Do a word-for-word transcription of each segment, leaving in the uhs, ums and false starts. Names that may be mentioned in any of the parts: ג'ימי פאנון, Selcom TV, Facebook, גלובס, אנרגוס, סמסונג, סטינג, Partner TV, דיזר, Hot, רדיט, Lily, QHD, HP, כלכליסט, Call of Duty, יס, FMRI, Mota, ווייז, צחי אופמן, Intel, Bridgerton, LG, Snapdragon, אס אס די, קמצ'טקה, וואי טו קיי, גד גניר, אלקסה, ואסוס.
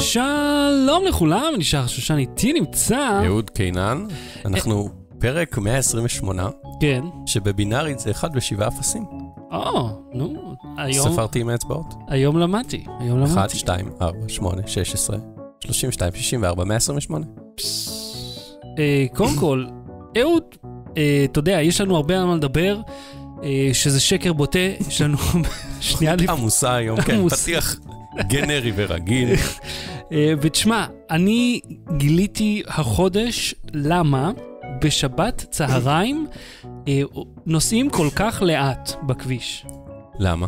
שלום לכולם, אני שחר שושן, איתי נמצא אהוד קינן. אנחנו פרק מאה עשרים ושמונה, כן, שבבינארית זה אחד בשבעה אפסים. או, נו, היום ספרתי עם האצבעות. היום למדתי, היום למדתי. אחת, שתיים, ארבע, שמונה, שש עשרה, שלושים ושתיים, שישים וארבע, מאה עשרים ושמונה. קודם כל, אהוד, אתה יודע, יש לנו הרבה על מה לדבר, שזה שקר בוטה, יש לנו שנייה לפני. עמוסה היום, כן, פתיח גנרי ורגיל. ותשמע, אני גיליתי החודש למה בשבת צהריים נוסעים כל כך לאט בכביש. למה?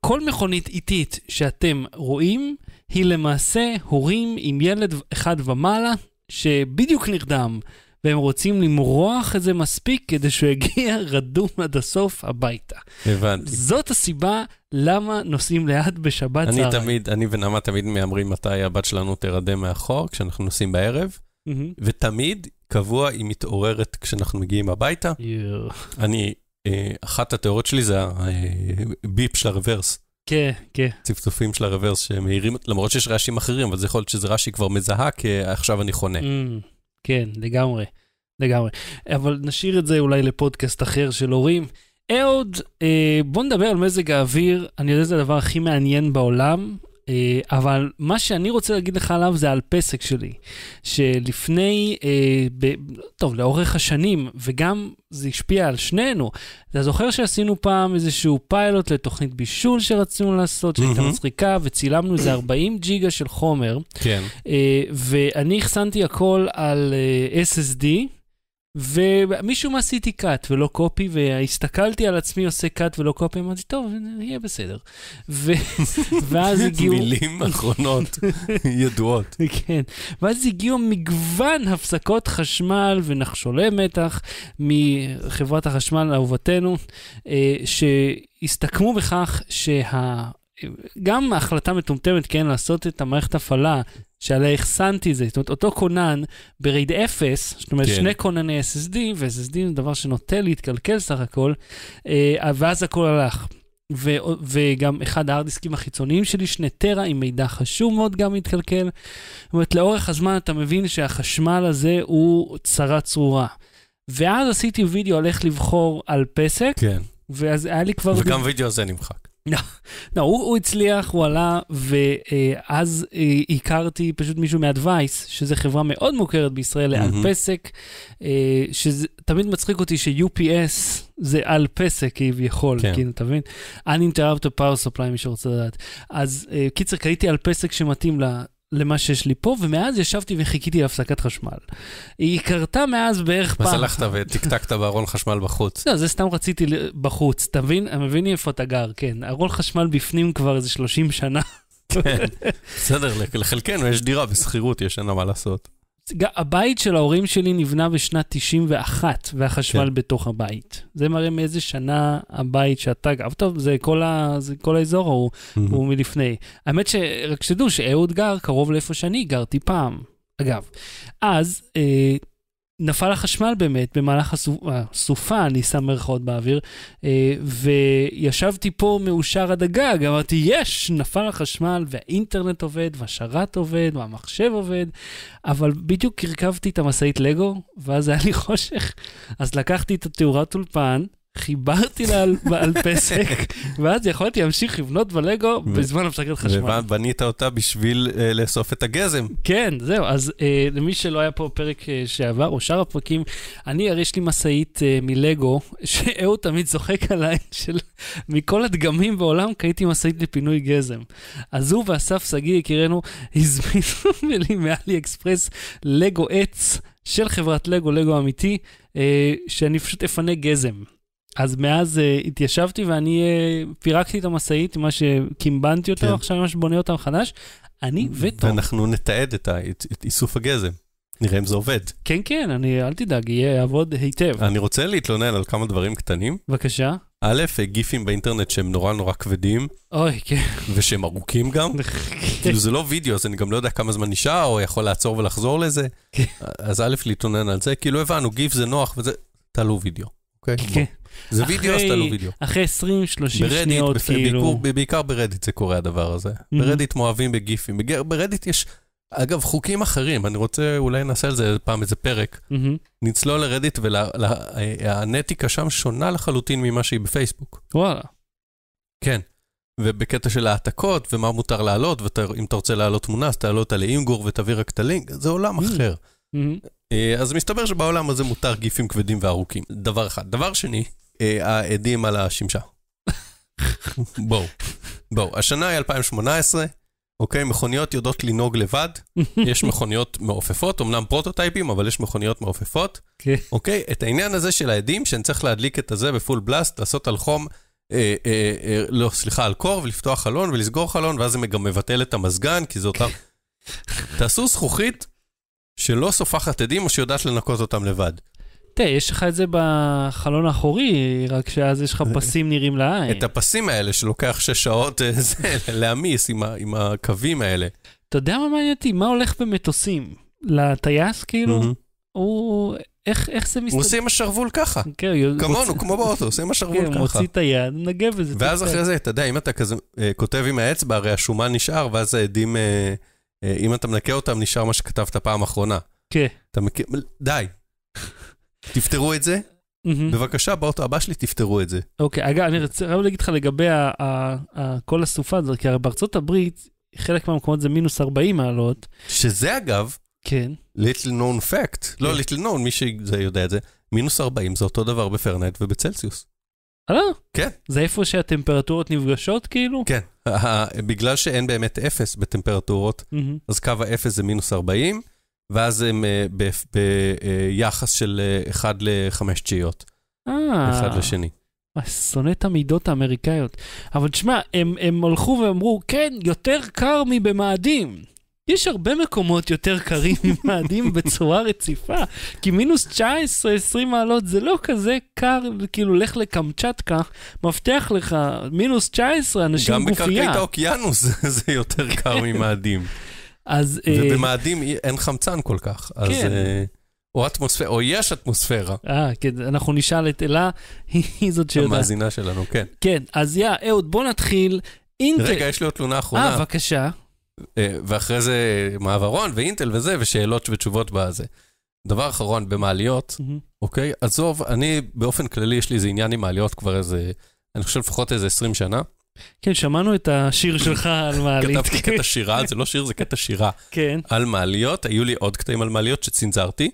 כל מכונית איטית שאתם רואים היא למעשה הורים עם ילד אחד ומעלה שבדיוק נרדם, והם רוצים למרוח את זה מספיק כדי שהוא יגיע רדום עד הסוף הביתה. הבנתי. זאת הסיבה למה נוסעים לאט בשבת צהריים. אני תמיד, אני ונעמה תמיד מאמרים מתי הבת שלנו תרדם מאחור כשאנחנו נוסעים בערב, ותמיד קבוע היא מתעוררת כשאנחנו מגיעים הביתה. אני, אחת התיאוריות שלי זה הביפ של הרוורס. כן, כן. צפצופים של הרוורס שמהירים, למרות שיש רעשים אחרים, אבל זה יכול להיות שזה רעש שהיא כבר מזהה, כי עכשיו אני חונה. כן, לגמרי, לגמרי. אבל נשאיר את זה אולי לפודקאסט אחר של הורים. אהוד, אה, בוא נדבר על מזג האוויר. אני יודע, זה הדבר הכי מעניין בעולם, אה, אבל מה שאני רוצה להגיד לך עליו זה על פסק שלי, שלפני, אה, ב, טוב, לאורך השנים, וגם זה השפיע על שנינו. אתה זוכר שעשינו פעם איזשהו פיילוט לתוכנית בישול שרצינו לעשות, שהייתה מצחיקה, וצילמנו איזה ארבעים ג'יגה של חומר. כן. ואני הכסנתי הכל על אס אס די, ומישהו עשיתי קאט ולא קופי, והסתכלתי על עצמי עושה קאט ולא קופי, אמרתי, טוב, יהיה בסדר. ואז הגיעו... מילים אחרונות ידועות. כן. ואז הגיעו מגוון הפסקות חשמל ונחשולי מתח מחברת החשמל אהובתנו, שהסתכמו בכך שה... גם ההחלטה מטומטמת, כן, לעשות את המערכת הפעלה, שעליה הכסנתי זה, זאת אומרת, אותו קונן בריד אפס, זאת אומרת, כן. שני קונני אס אס די, ו-אס אס די זה דבר שנוטה להתקלקל סך הכל, ואז הכל הלך. ו- וגם אחד הארדיסקים החיצוניים שלי, שני טרה, עם מידע חשוב מאוד גם להתקלקל. זאת אומרת, לאורך הזמן אתה מבין שהחשמל הזה הוא צרה צרורה. ואז עשיתי וידאו על איך לבחור על פסק, כן. ואז היה לי כבר... וגם ב... וידאו הזה נמחק. לא, לא, הוא, הוא הצליח, הוא עלה, ואז אה, הכרתי פשוט מישהו מהדווייס, שזה חברה מאוד מוכרת בישראל, mm-hmm. על פסק, אה, שתמיד מצחיק אותי ש-יו פי אס זה על פסק, כביכול, כן. כאילו, אתה מבין? Uninterrupted Power Supply, מי שרוצה לדעת. אז אה, קיצר, קראתי על פסק שמתאים לה, למה שיש לי פה, ומאז ישבתי וחיכיתי להפסקת חשמל. היא קרתה מאז בערך פעם. אז הלכת ותקתקת בארון חשמל בחוץ. לא, זה סתם רציתי בחוץ, אתה מבין? אני מבין איפה אתה גר, כן. ארון חשמל בפנים כבר איזה שלושים שנה. כן, בסדר, לחלקנו יש דירה בסחירות, יש לנו מה לעשות. הבית של ההורים שלי נבנה בשנת תשעים ואחת, והחשמל בתוך הבית. זה מראה מאיזה שנה הבית שאתה... טוב, זה כל האזור, הוא מלפני. האמת שרק שדעו שאהוד גר קרוב לאיפה שאני גרתי פעם. אגב, אז נפל החשמל באמת במהלך הסופה, אני שם מרחאות באוויר, וישבתי פה מאושר עד הגג, אמרתי, יש, נפל החשמל, והאינטרנט עובד, והשרת עובד, והמחשב עובד, אבל בדיוק הרכבתי את המסעית לגו, ואז היה לי חושך, אז לקחתי את התאורת אולפן, חיברתי לה על פסק, ואז יכולתי להמשיך לבנות בלגו בזמן הפסקת חשמל. ובנית אותה בשביל לאסוף את הגזם. כן, זהו. אז למי שלא היה פה פרק שעבר, או שאר הפרקים, אני הרי יש לי מסעית מלגו, שאהוד תמיד זוחק עליי, מכל הדגמים בעולם קייתי מסעית לפינוי גזם. אז הוא ואסף סגי, יקירנו, הזמינו לי מאלי אקספרס לגו עץ של חברת לגו, לגו אמיתי, שאני פשוט אפנה גזם. אז מאז uh, התיישבתי ואני uh, פירקתי את המסעית, מה שקימבנתי אותו, כן. עכשיו ממש בונה אותם חדש, אני וטוב. ואנחנו נתעד את, ה, את, את איסוף הגזם, נראה אם זה עובד. כן, כן, אני, אל תדאג, יהיה יעבוד היטב. אני רוצה להתלונן על כמה דברים קטנים. בבקשה. א', גיפים באינטרנט שהם נורא נורא כבדים. אוי, כן. ושהם ארוכים גם. כאילו זה לא וידאו, אז אני גם לא יודע כמה זמן נשאר, או יכול לעצור ולחזור לזה. אז א', להתלונן על זה, כאילו הבנו, גיף זה נוח וזה, תעלו וידאו. אוקיי? כן. זה וידאו, אז תעלו וידאו. אחרי עשרים שלושים שניות, כאילו. בעיקר ברדיט זה קורה הדבר הזה. ברדיט מואבים בגיפים. ברדיט יש, אגב, חוקים אחרים. אני רוצה, אולי נעשה על זה פעם איזה פרק. נצלול לרדיט, והנטיקה שם שונה לחלוטין ממה שהיא בפייסבוק. וואלה. כן. ובקטע של העתקות, ומה מותר לעלות, ואם אתה רוצה לעלות תמונה, אז תעלה אותה לאינגור ותביא רק את הלינק. זה עולם אחר. אז מסתבר שבעולם הזה מותר גיפים כבדים וארוכים. דבר אחד. דבר שני, העדים על השמשה. בואו. בואו. השנה היא אלפיים שמונה עשרה, אוקיי, מכוניות יודעות לנהוג לבד, יש מכוניות מעופפות, אמנם פרוטוטייפים, אבל יש מכוניות מעופפות. אוקיי, את העניין הזה של העדים, שאני צריך להדליק את הזה בפול בלאסט, לעשות על חום, אה, אה, אה, לא, סליחה, על קור, ולפתוח חלון, ולסגור חלון, ואז זה גם מבטל את המזגן, כי זה אותם... תעשו זכוכית שלא סופחת עדים, או שיודעת לנקות אותם לבד. תה, יש לך את זה בחלון האחורי, רק שאז יש לך פסים נראים לעין. את הפסים האלה שלוקח שש שעות להמיס עם הקווים האלה. אתה יודע מה מעניין אותי? מה הולך במטוסים? לטייס כאילו? הוא... איך זה מסתכל? הוא עושה עם השרבול ככה. כמונו, כמו באוטו, עושה עם השרבול ככה. מוציא את היד, נגב וזה. ואז אחרי זה, אתה יודע, אם אתה כזה כותב עם האצבע, הרי השומן נשאר, ואז העדים, אם אתה מנקה אותם, נשאר מה שכתבת פעם אחרונה. כן. די. תפתרו את זה, בבקשה, באוטו הבא שלי תפתרו את זה. אוקיי, אגב, אני רוצה להגיד לך לגבי כל הסופה הזאת, כי בארצות הברית, חלק מהמקומות זה מינוס ארבעים מעלות. שזה אגב, little known fact, לא little known, מי שיודע את זה, מינוס ארבעים זה אותו דבר בפרנהייט ובצלסיוס. הלאה? כן. זה איפה שהטמפרטורות נפגשות כאילו? כן, בגלל שאין באמת אפס בטמפרטורות, אז קו האפס זה מינוס ארבעים, ואז הם ביחס של אחד לחמש תשיעיות. אחד לשני. שונא את המידות האמריקאיות. אבל תשמע, הם הלכו ואמרו, כן, יותר קר מבמאדים. יש הרבה מקומות יותר קרים ממאדים בצורה רציפה. כי מינוס תשע עשרה עשרים מעלות זה לא כזה קר, כאילו לך לקמצ'טקה, מבטיח לך מינוס תשע עשרה, אנשים גופייה. גם בקרקעית האוקיינוס זה יותר קר ממאדים. ובמאדים אין חמצן כל כך, אז או אטמוספירה, או יש אטמוספירה. אה, כן, אנחנו נשאל את אלה, היא זאת שיודעת. המאזינה שלנו, כן. כן, אז יא, אהוד, בוא נתחיל. רגע, יש לי עוד תלונה אחרונה. אה, בבקשה. ואחרי זה מעברון ואינטל וזה, ושאלות ותשובות בזה. דבר אחרון, במעליות, אוקיי? עזוב, אני באופן כללי, יש לי איזה עניין עם מעליות כבר איזה, אני חושב לפחות איזה עשרים שנה. כן, שמענו את השיר שלך על מעלית. כתבתי קטע שירה, זה לא שיר, זה קטע שירה. כן. על מעליות, היו לי עוד קטעים על מעליות שצנזרתי,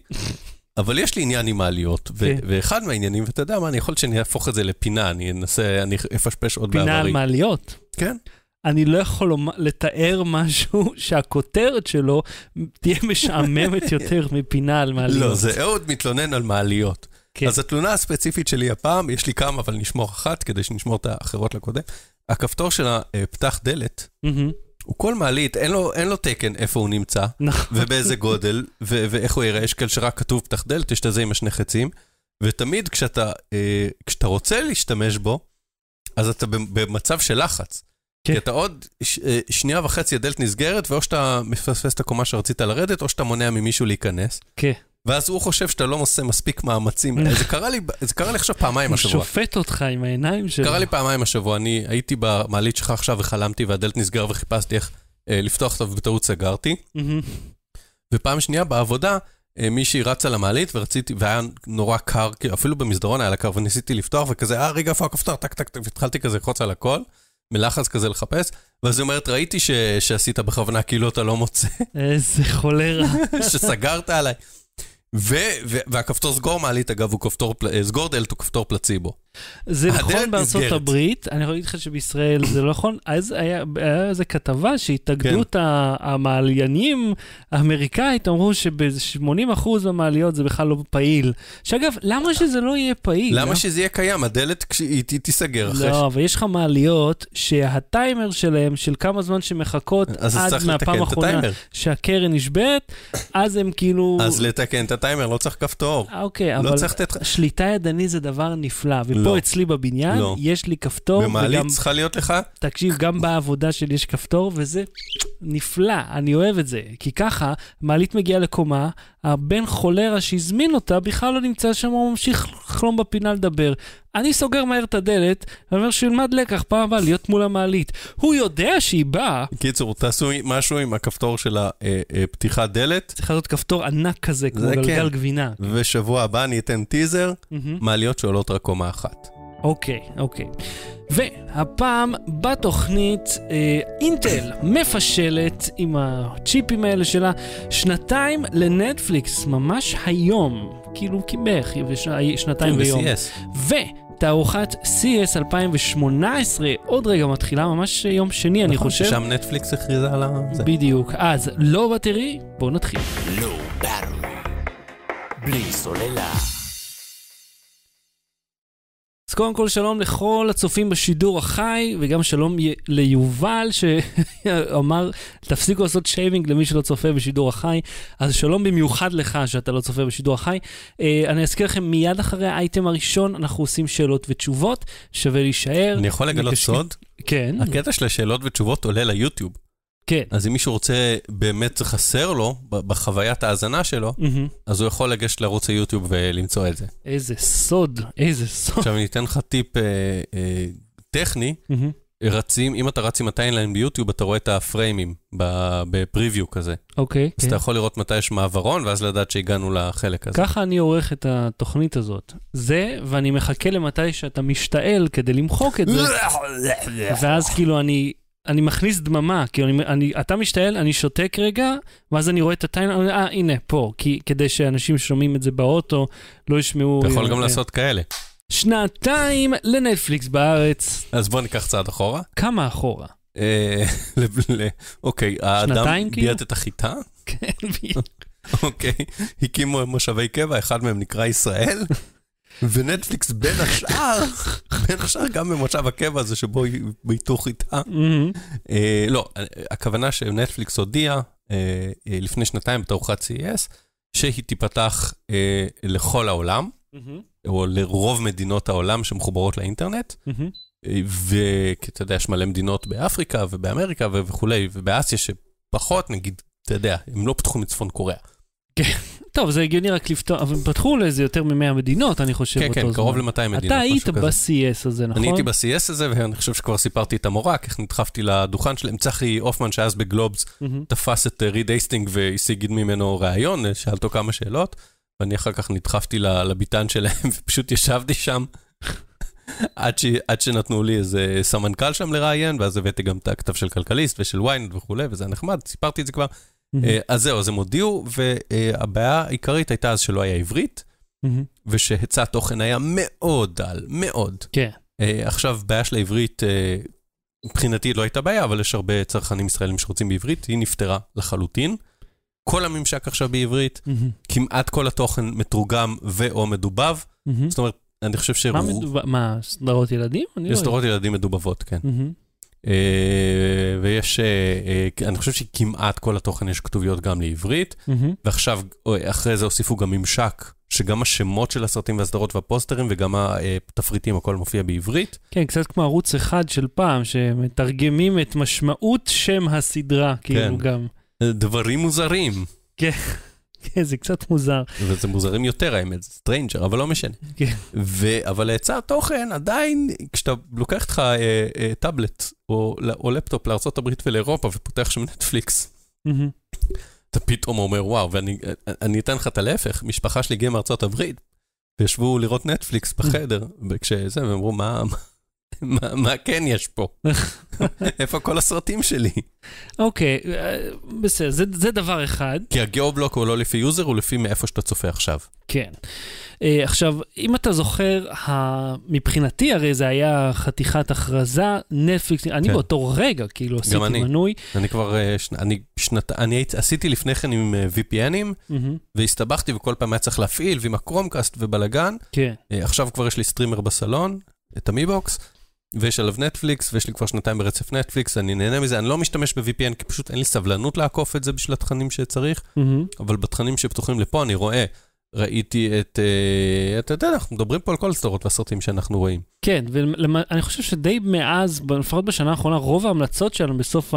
אבל יש לי עניין עם מעליות, ואחד מהעניינים, ואתה יודע מה, אני יכול שאני אהפוך את זה לפינה, אני אנסה, אני אפשפש עוד בעברי. פינה על מעליות? כן. אני לא יכול לתאר משהו שהכותרת שלו תהיה משעממת יותר מפינה על מעליות. לא, זה עוד מתלונן על מעליות. אז התלונה הספציפית שלי הפעם, יש לי כמה, אבל נשמור אחת, כדי שנשמור את האחרות לקודם. הכפתור של הפתח דלת, הוא כל מעלית, אין לו תקן איפה הוא נמצא, ובאיזה גודל, ואיך הוא יראה, יש כאלה שרק כתוב פתח דלת, יש את זה עם השני חצים, ותמיד כשאתה רוצה להשתמש בו, אז אתה במצב של לחץ, כי אתה עוד שנייה וחצי הדלת נסגרת, ואו שאתה מפספס את הקומה שרצית לרדת, או שאתה מונע ממישהו להיכנס. כן. ואז הוא חושב שאתה לא עושה מספיק מאמצים. זה קרה לי, זה קרה לי עכשיו פעמיים השבוע. הוא שופט אותך עם העיניים שלו. קרה לי פעמיים השבוע. אני הייתי במעלית שלך עכשיו וחלמתי, והדלת נסגר וחיפשתי איך לפתוח אותה, ובטעות סגרתי. ופעם שנייה בעבודה, מישהי רצה למעלית, ורציתי, והיה נורא קר, אפילו במסדרון היה קר, וניסיתי לפתוח, וכזה, אה, רגע, פה הכפתור, טק, טק, טק, והתחלתי כזה לחוץ על הכל, מלחץ כזה לחפש, ואז היא אומרת, ראיתי שעשית בכוונה, כאילו אתה לא מוצא. איזה חולרה. שסגרת עליי. והכפתור סגור מעלית, אגב, הוא כפתור, סגור דלת הוא כפתור פלציבו. זה נכון בארצות הברית, אני יכול להגיד לך שבישראל זה לא נכון, אז היה איזו כתבה שהתאגדו את המעליינים האמריקאית, אמרו שב-שמונים אחוז מהמעליות זה בכלל לא פעיל. שאגב, למה שזה לא יהיה פעיל? למה שזה יהיה קיים? הדלת היא תיסגר אחרי... לא, אבל יש לך מעליות שהטיימר שלהם, של כמה זמן שמחכות עד מהפעם האחרונה, שהקרן נשבט, אז הם כאילו... אז לתקן את הטיימר, לא צריך כפתור. אוקיי, אבל שליטה ידני זה דבר נפלא, ופה אצלי בבניין יש לי כפתור. במעלית צריכה להיות לך? תקשיב, גם בעבודה שלי יש כפתור, וזה נפלא, אני אוהב את זה, כי ככה מעלית מגיעה לקומה, הבן חולרה שהזמין אותה בכלל לא נמצא שם, הוא ממשיך חלום בפינה לדבר. אני סוגר מהר את הדלת, ואני אומר שילמד לקח פעם הבאה להיות מול המעלית. הוא יודע שהיא באה. קיצור, תעשו משהו עם הכפתור של הפתיחת דלת. צריך להיות כפתור ענק כזה, כמו גלגל גבינה. ושבוע הבא אני אתן טיזר, מעליות שעולות רק קומה אחת. אוקיי, אוקיי. והפעם בתוכנית אינטל מפשלת עם הצ'יפים האלה שלה שנתיים לנטפליקס, ממש היום, כאילו כבח, שנתיים ביום. ותערוכת סי אי אס אלפיים שמונה עשרה, עוד רגע מתחילה, ממש יום שני אני חושב. שם נטפליקס הכריזה על זה. בדיוק, אז לא בטרי, בואו נתחיל. לא בטרי, בלי סוללה. אז קודם כל שלום לכל הצופים בשידור החי, וגם שלום ליובל שאמר תפסיקו לעשות שייבינג למי שלא צופה בשידור החי, אז שלום במיוחד לך שאתה לא צופה בשידור החי. אני אזכיר לכם מיד אחרי האייטם הראשון אנחנו עושים שאלות ותשובות, שווה להישאר. אני יכול לגלות סוד? כן. הקטע של השאלות ותשובות עולה ליוטיוב. כן. אז אם מישהו רוצה, באמת חסר לו, בחוויית ההאזנה שלו, אז הוא יכול לגשת לערוץ היוטיוב ולמצוא את זה. איזה סוד, איזה סוד. עכשיו, אני אתן לך טיפ טכני, רצים, אם אתה רץ עם הטיינליין ביוטיוב, אתה רואה את הפריימים בפריוויו כזה. אוקיי. אז אתה יכול לראות מתי יש מעברון, ואז לדעת שהגענו לחלק הזה. ככה אני עורך את התוכנית הזאת. זה, ואני מחכה למתי שאתה משתעל כדי למחוק את זה. ואז כאילו אני... אני מכניס דממה, כי אני, אני, אתה משתעל, אני שותק רגע, ואז אני רואה את הטיין, אה, הנה, פה, כי, כדי שאנשים שומעים את זה באוטו, לא ישמעו... אתה יכול גם לעשות כאלה. שנתיים לנטפליקס בארץ. אז בוא ניקח צעד אחורה. כמה אחורה? אוקיי, האדם דיית את החיטה? כן, בדיוק. אוקיי, הקימו מושבי קבע, אחד מהם נקרא ישראל. ונטפליקס בין השאר, בין השאר גם במושב הקבע הזה שבו ביתו חיטה. לא, הכוונה שנטפליקס הודיעה לפני שנתיים בתערוכת סי אי אס, שהיא תיפתח לכל העולם, או לרוב מדינות העולם שמחוברות לאינטרנט, וכאתה יודע, יש מלא מדינות באפריקה ובאמריקה וכו', ובאסיה שפחות, נגיד, אתה יודע, הם לא פתחו מצפון קוריאה. כן. טוב, זה הגיוני רק לפתוח, אבל פתחו לזה יותר מ-מאה מדינות, אני חושב אותו זמן. כן, כן, קרוב ל-מאתיים מדינות. אתה היית ב-סי אי אס הזה, נכון? אני הייתי ב-סי אי אס הזה, ואני חושב שכבר סיפרתי את המורה, כך נדחפתי לדוכן שלהם. צחי אופמן, שאז בגלובס, תפס את ריד הייסטינג והשיג ממנו ראיון, שאלתו כמה שאלות, ואני אחר כך נדחפתי לביטן שלהם, ופשוט ישבתי שם, עד שנתנו לי איזה סמנכ"ל שם לראיין, ואז הבאתי גם את הכתב של כלכליסט ושל ויינד וכו', וזה נחמד, סיפרתי את זה כבר. אז זהו, אז הם הודיעו, והבעיה העיקרית הייתה אז שלא היה עברית, ושהצע תוכן היה מאוד דל, מאוד. כן. עכשיו, בעיה של העברית, מבחינתי לא הייתה בעיה, אבל יש הרבה צרכנים ישראלים שרוצים בעברית, היא נפטרה לחלוטין. כל הממשק עכשיו בעברית, כמעט כל התוכן מתורגם ואו מדובב, זאת אומרת, אני חושב ש... מה, סדרות ילדים? סדרות ילדים מדובבות, כן. ויש, אני חושב שכמעט כל התוכן יש כתוביות גם לעברית, ועכשיו, אחרי זה הוסיפו גם ממשק, שגם השמות של הסרטים והסדרות והפוסטרים, וגם התפריטים, הכל מופיע בעברית. כן, קצת כמו ערוץ אחד של פעם, שמתרגמים את משמעות שם הסדרה, כאילו גם. דברים מוזרים. כן. זה קצת מוזר. וזה מוזרים יותר, האמת, זה סטרנג'ר, אבל לא משנה. אבל להצע תוכן, עדיין, כשאתה לוקח לך טאבלט או לפטופ לארצות הברית ולאירופה, ופותח שם נטפליקס, אתה פתאום אומר, וואו, ואני אתן לך את ההפך, משפחה שלי גאה מארצות הברית, וישבו לראות נטפליקס בחדר, וכשזה, והם אמרו, מה... מה כן יש פה? איפה כל הסרטים שלי? אוקיי, בסדר, זה דבר אחד. כי הגיאובלוק הוא לא לפי יוזר, הוא לפי מאיפה שאתה צופה עכשיו. כן. עכשיו, אם אתה זוכר, מבחינתי הרי זה היה חתיכת הכרזה, נטפליקס, אני באותו רגע כאילו עשיתי מנוי. אני כבר, אני עשיתי לפני כן עם וי פי אנים, והסתבכתי וכל פעם היה צריך להפעיל, ועם הקרומקאסט ובלגן. עכשיו כבר יש לי סטרימר בסלון, את המיבוקס, ויש עליו נטפליקס, ויש לי כבר שנתיים ברצף נטפליקס, אני נהנה מזה, אני לא משתמש ב-וי פי אן, כי פשוט אין לי סבלנות לעקוף את זה בשביל התכנים שצריך, אבל בתכנים שפתוחים לפה, אני רואה ראיתי את, אתה יודע, אנחנו מדברים פה על כל הסדרות והסרטים שאנחנו רואים. כן, ואני חושב שדי מאז, לפחות בשנה האחרונה, רוב ההמלצות שלנו בסוף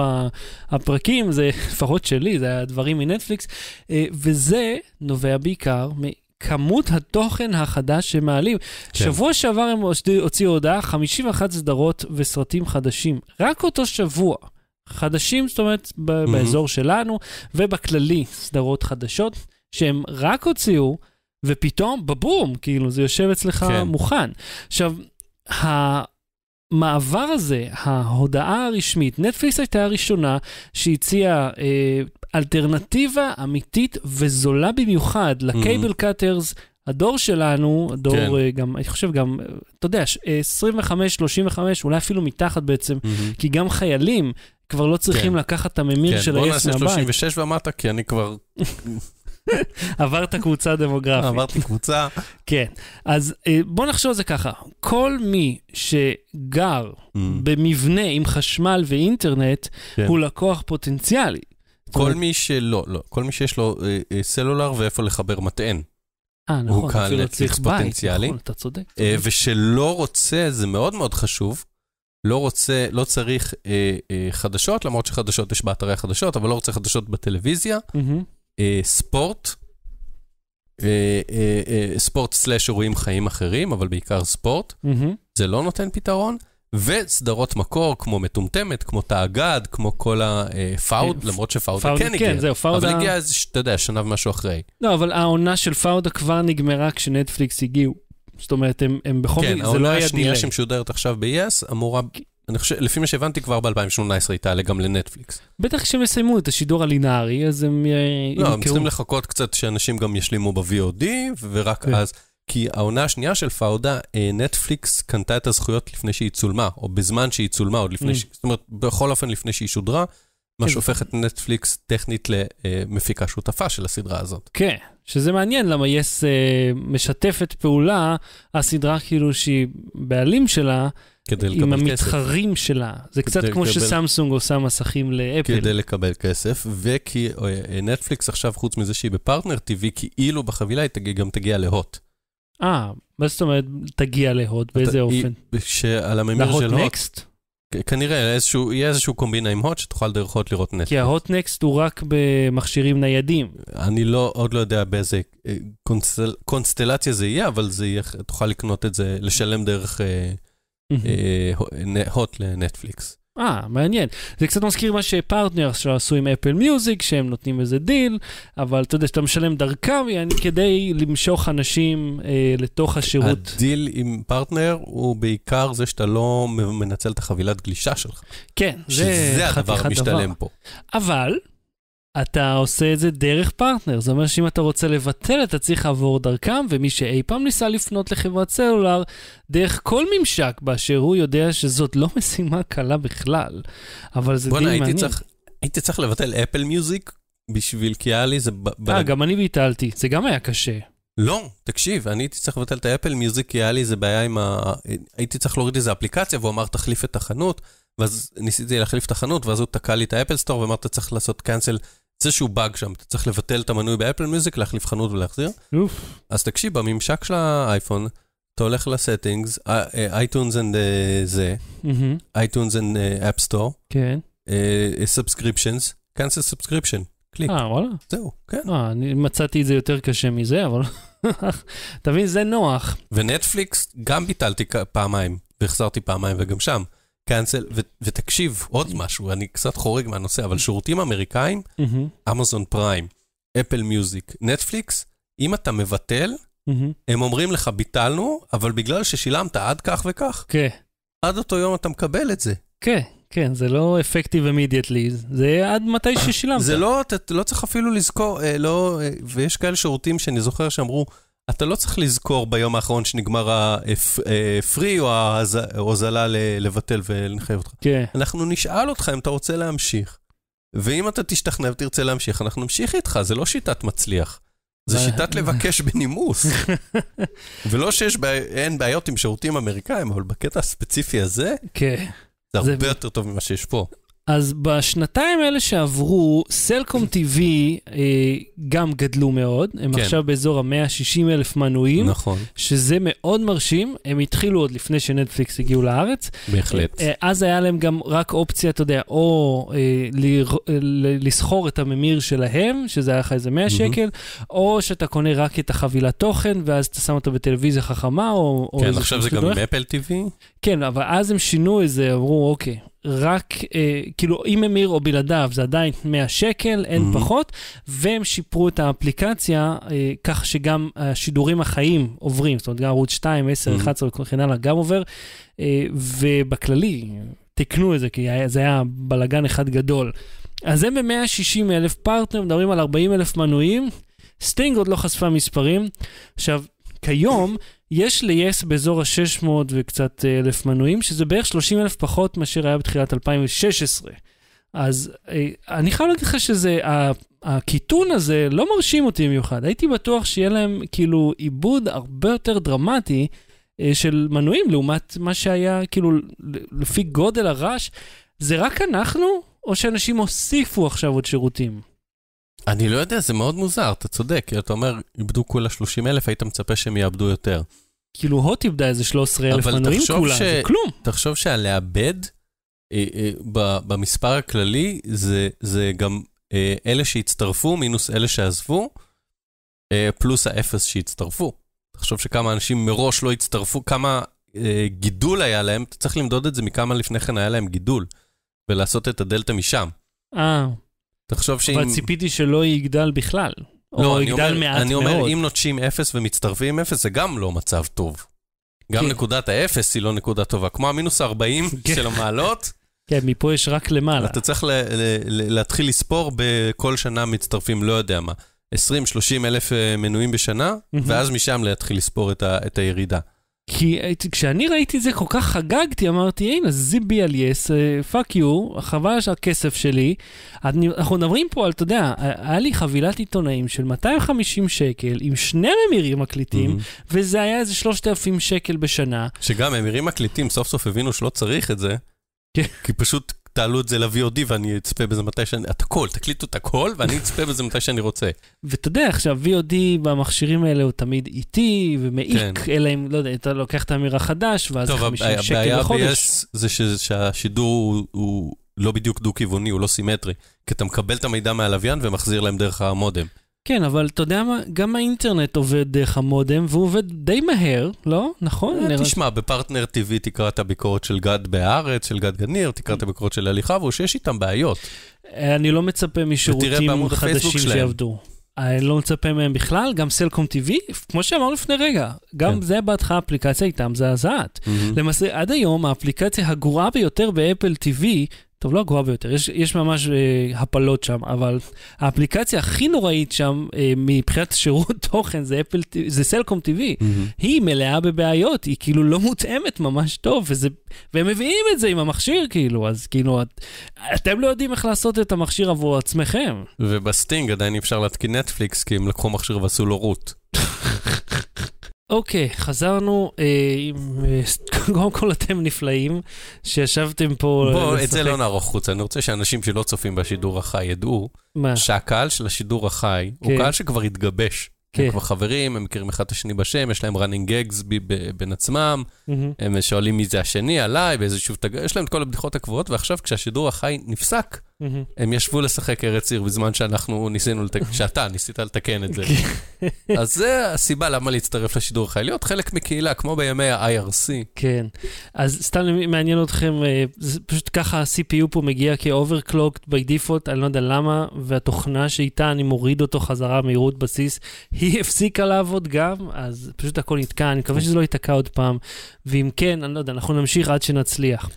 הפרקים, זה לפחות שלי, זה הדברים מנטפליקס, וזה נובע בעיקר מכמות התוכן החדש שמעלים. כן. שבוע שעבר הם הוציאו הודעה, חמישים ואחת סדרות וסרטים חדשים, רק אותו שבוע. חדשים, זאת אומרת, ב- mm-hmm. באזור שלנו, ובכללי סדרות חדשות, שהם רק הוציאו, ופתאום, בבום, כאילו, זה יושב אצלך כן. מוכן. עכשיו, המעבר הזה, ההודעה הרשמית, נטפליקס הייתה הראשונה, שהציעה אה, אלטרנטיבה אמיתית וזולה במיוחד, לקייבל קאטרס, mm-hmm. הדור שלנו, הדור כן. גם, אני חושב גם, אתה יודע, עשרים וחמש, שלושים וחמש, אולי אפילו מתחת בעצם, mm-hmm. כי גם חיילים כבר לא צריכים כן. לקחת את הממיר כן. של היס מהבית. בוא נעשה שלושים ושש ומטה, כי אני כבר... עברת קבוצה דמוגרפית. עברתי קבוצה. כן. אז בוא נחשוב זה ככה. כל מי שגר mm. במבנה עם חשמל ואינטרנט, כן. הוא לקוח פוטנציאלי. כל אומרת... מי שלא, לא. כל מי שיש לו אה, אה, סלולר ואיפה לחבר מטען. אה, נכון. הוא כאן נטפליקס פוטנציאלי. נכון, אתה צודק. אה, ושלא רוצה, זה מאוד מאוד חשוב, לא רוצה, לא צריך אה, אה, חדשות, למרות שחדשות יש באתרי החדשות, אבל לא רוצה חדשות בטלוויזיה. Mm-hmm. ספורט, ספורט סלש אירועים חיים אחרים, אבל בעיקר ספורט, זה לא נותן פתרון, וסדרות מקור, כמו מטומטמת, כמו תאגד, כמו כל הפאוד, למרות שפאוד כן הגיע, אבל הגיע, אתה יודע, שנה ומשהו אחרי. לא, אבל העונה של פאוד כבר נגמרה כשנטפליקס הגיעו, זאת אומרת, הם בכל זאת, זה לא היה דילי. כן, העונה השנייה שמשודרת עכשיו ב-Yes, אמורה... אני חושב, לפי מה שהבנתי כבר ב-אלפיים ושמונה עשרה הייתה גם לנטפליקס. בטח כשהם יסיימו את השידור הלינארי, אז הם... לא, הם צריכים לחכות קצת שאנשים גם ישלימו ב-וי או די, ורק אז... כי העונה השנייה של פאודה, נטפליקס קנתה את הזכויות לפני שהיא צולמה, או בזמן שהיא צולמה, עוד לפני שהיא... זאת אומרת, בכל אופן לפני שהיא שודרה, מה שהופך את נטפליקס טכנית למפיקה שותפה של הסדרה הזאת. כן, שזה מעניין למה יש משתפת פעולה, הסדרה כאילו שהיא בעלים שלה, עם המתחרים כסף. שלה. זה קצת כמו לקבל... שסמסונג עושה מסכים לאפל. כדי לקבל כסף, וכי נטפליקס עכשיו חוץ מזה שהיא בפרטנר טי וי, כאילו בחבילה היא תגיע, גם תגיע להוט. אה, מה זאת אומרת תגיע להוט? באיזה אתה, אופן? שעל הממיר של הוט. נקסט? כנראה, איזשהו, יהיה איזשהו קומבינה עם הוט שתוכל דרך הוט לראות נטפליקס. כי ההוט נקסט הוא רק במכשירים ניידים. אני לא, עוד לא יודע באיזה קונסטל, קונסטלציה זה יהיה, אבל זה יהיה, תוכל לקנות את זה, לשלם דרך... הוט לנטפליקס. אה, מעניין. זה קצת מזכיר מה שפרטנר שעשו עם אפל מיוזיק, שהם נותנים איזה דיל, אבל אתה יודע, שאתה משלם דרכם כדי למשוך אנשים לתוך השירות. הדיל עם פרטנר הוא בעיקר זה שאתה לא מנצל את החבילת גלישה שלך. כן. שזה הדבר משתלם פה. אבל... אתה עושה את זה דרך פרטנר, זאת אומרת שאם אתה רוצה לבטל, אתה צריך לעבור דרכם, ומי שאי פעם ניסה לפנות לחברת סלולר, דרך כל ממשק באשר הוא יודע שזאת לא משימה קלה בכלל, אבל זה די מעניין. בוא'נה, הייתי צריך לבטל אפל מיוזיק בשביל קיאלי, זה... אה, גם אני ביטלתי, זה גם היה קשה. לא, תקשיב, אני הייתי צריך לבטל את האפל מיוזיק, קיאלי זה בעיה עם ה... הייתי צריך להוריד איזה אפליקציה, והוא אמר תחליף את החנות, ואז ניסיתי להחליף את החנות, ואז הוא תקע לי את האפל סטור, ואמר, אתה צריך לעשות קאנסל, זה שהוא באג שם, אתה צריך לבטל את המנוי באפל מיוזיק, להחליף חנות ולהחזיר. אוף. אז תקשיב, בממשק של האייפון, אתה הולך לסטינגס, iTunes and זה, iTunes and App Store, כן. Subscriptions, cancel subscription, קליק. אה, וואלה. זהו, כן. אה, אני מצאתי את זה יותר קשה מזה, אבל... תבין, זה נוח. ונטפליקס גם ביטלתי פעמיים, והחזרתי פעמיים וגם שם. קאנסל, ותקשיב עוד משהו, אני קצת חורג מהנושא, אבל שירותים אמריקאים, אמזון פריים, אפל מיוזיק, נטפליקס, אם אתה מבטל, הם אומרים לך ביטלנו, אבל בגלל ששילמת עד כך וכך, עד אותו יום אתה מקבל את זה. כן, כן, זה לא אפקטיב אימידיאטלי, זה עד מתי ששילמת. זה לא, אתה לא צריך אפילו לזכור, ויש כאלה שירותים שאני זוכר שאמרו, אתה לא צריך לזכור ביום האחרון שנגמר הפרי או ההוזלה לבטל ולנחייב אותך. אנחנו נשאל אותך אם אתה רוצה להמשיך. ואם אתה תשתכנע ותרצה להמשיך, אנחנו נמשיך איתך. זה לא שיטת מצליח. זה שיטת לבקש בנימוס. ולא שיש בעיות עם שירותים אמריקאים, אבל בקטע הספציפי הזה, זה הרבה יותר טוב ממה שיש פה. אז בשנתיים האלה שעברו, סלקום טי וי גם גדלו מאוד, הם כן. עכשיו באזור ה-מאה ושישים אלף מנויים, נכון. שזה מאוד מרשים, הם התחילו עוד לפני שנטפליקס הגיעו לארץ. בהחלט. אז היה להם גם רק אופציה, אתה יודע, או לסחור את הממיר שלהם, שזה היה לך איזה מאה mm-hmm. שקל, או שאתה קונה רק את החבילה תוכן, ואז אתה שם אותו בטלוויזיה חכמה, או... כן, או עכשיו זה גם באפל טי וי? כן, אבל אז הם שינו איזה, אמרו, אוקיי, רק, אה, כאילו, עם אמיר או בלעדיו, זה עדיין מאה שקל, אין mm-hmm. פחות, והם שיפרו את האפליקציה, אה, כך שגם השידורים החיים עוברים, זאת אומרת, גם ערוץ שתיים, עשר, אחת עשרה, וכן הלאה, גם עובר, אה, ובכללי, תקנו את זה, כי זה היה בלגן אחד גדול. אז הם ב-מאה ושישים אלף פרטנר, מדברים על ארבעים אלף מנויים, סטינג עוד לא חשפה מספרים, עכשיו, כיום, יש ל-Yes באזור ה-שש מאות וקצת אלף מנויים, שזה בערך שלושים אלף פחות מאשר היה בתחילת אלפיים ושש עשרה. אז אני חייב להגיד לך שזה, הכיתון הזה לא מרשים אותי מיוחד. הייתי בטוח שיהיה להם כאילו עיבוד הרבה יותר דרמטי של מנויים, לעומת מה שהיה כאילו לפי גודל הרעש. זה רק אנחנו, או שאנשים הוסיפו עכשיו עוד שירותים? אני לא יודע, זה מאוד מוזר, אתה צודק, כי אתה אומר, איבדו כולה שלושים אלף, היית מצפה שהם יאבדו יותר. כאילו הוט איבדה איזה שלושה עשר אלף מנויים כולה, ש... זה כלום. תחשוב שהלאבד אה, אה, במספר הכללי, זה, זה גם אה, אלה שהצטרפו, מינוס אלה שעזבו, אה, פלוס האפס שהצטרפו. תחשוב שכמה אנשים מראש לא הצטרפו, כמה אה, גידול היה להם, אתה צריך למדוד את זה מכמה לפני כן היה להם גידול, ולעשות את הדלטה משם. אה, תחשוב שאם... אבל ציפיתי שלא יגדל בכלל. לא, אני אומר, אני אומר, אם נוטשים אפס ומצטרפים אפס, זה גם לא מצב טוב. גם נקודת האפס היא לא נקודה טובה. כמו המינוס ארבעים של המעלות. כן, מפה יש רק למעלה. אתה צריך להתחיל לספור בכל שנה מצטרפים, לא יודע מה. עשרים שלושים אלף מנויים בשנה, ואז משם להתחיל לספור את הירידה. כי כשאני ראיתי את זה כל כך חגגתי, אמרתי, הנה, זיבי על יס, פאק יו, חבל הכסף שלי. אנחנו מדברים פה על, אתה יודע, היה לי חבילת עיתונאים של מאתיים וחמישים שקל, עם שני ממירים מקליטים, mm-hmm. וזה היה איזה שלושת אלפים שקל בשנה. שגם ממירים מקליטים, סוף סוף הבינו שלא צריך את זה, כי פשוט תעלו את זה ל-וי או די ואני אצפה בזה מתי שאני... את הכל, תקליטו את הכל ואני אצפה בזה מתי שאני רוצה. ואתה יודע, עכשיו, וי או די במכשירים האלה הוא תמיד איטי ומעיק, כן. אלא אם, לא יודע, אתה לוקח את המיר החדש ואז טוב, חמישים שקל בחודש. הבעיה ב-Yes זה ש... שהשידור הוא, הוא לא בדיוק דו-כיווני, הוא לא סימטרי, כי אתה מקבל את המידע מהלוויין ומחזיר להם דרך המודם. כן, אבל אתה יודע מה, גם האינטרנט עובד דרך המודם, והוא עובד די מהר, לא? נכון? תשמע, בפרטנר טבעי תקרא את הביקורת של גד בארץ, של גד גניר, תקרא את הביקורת של הליכה, והוא שיש איתם בעיות. אני לא מצפה משירותים חדשים שיעבדו. אני לא מצפה מהם בכלל, גם סלקום טבעי, כמו שאמרנו לפני רגע, גם זה בהתחלה האפליקציה איתם, זה הזעת. למעשה, עד היום האפליקציה הגרועה ביותר באפל טבעי, טוב, לא גרועה ביותר, יש, יש ממש אה, הפלות שם, אבל האפליקציה הכי נוראית שם, אה, מבחינת שירות תוכן, זה, אפל, זה סלקום טבעי, mm-hmm. היא מלאה בבעיות, היא כאילו לא מותאמת ממש טוב, וזה, והם מביאים את זה עם המכשיר כאילו, אז כאילו, את, אתם לא יודעים איך לעשות את המכשיר עבור עצמכם. ובסטינג עדיין אפשר להתקין נטפליקס, כי הם לקחו מכשיר ועשו לו רות. אוקיי, חזרנו, קודם כל אתם נפלאים, שישבתם פה... בואו, את זה לא נערוך חוץ, אני רוצה שאנשים שלא צופים בשידור החי ידעו, שהקהל של השידור החי הוא קהל שכבר התגבש, הם כבר חברים, הם מכירים אחד השני בשם, יש להם running gags בין עצמם, הם שואלים מי זה השני, עליי, באיזה שוב, יש להם את כל הבדיחות הקבועות, ועכשיו כשהשידור החי נפסק, הם ישבו לשחק ארץ עיר בזמן שאנחנו ניסינו לתקן, שאתה ניסית לתקן את זה. אז זה הסיבה למה להצטרף לשידור החי, להיות חלק מקהילה, כמו בימי ה-איי אר סי. כן, אז סתם מעניין אתכם, פשוט ככה ה-סי פי יו פה מגיע כ-overclocked by default, אני לא יודע למה, והתוכנה שאיתה אני מוריד אותו חזרה מהירות בסיס, היא הפסיקה לעבוד גם, אז פשוט הכל נתקע, אני מקווה שזה לא ייתקע עוד פעם, ואם כן, אני לא יודע, אנחנו נמשיך עד שנצליח.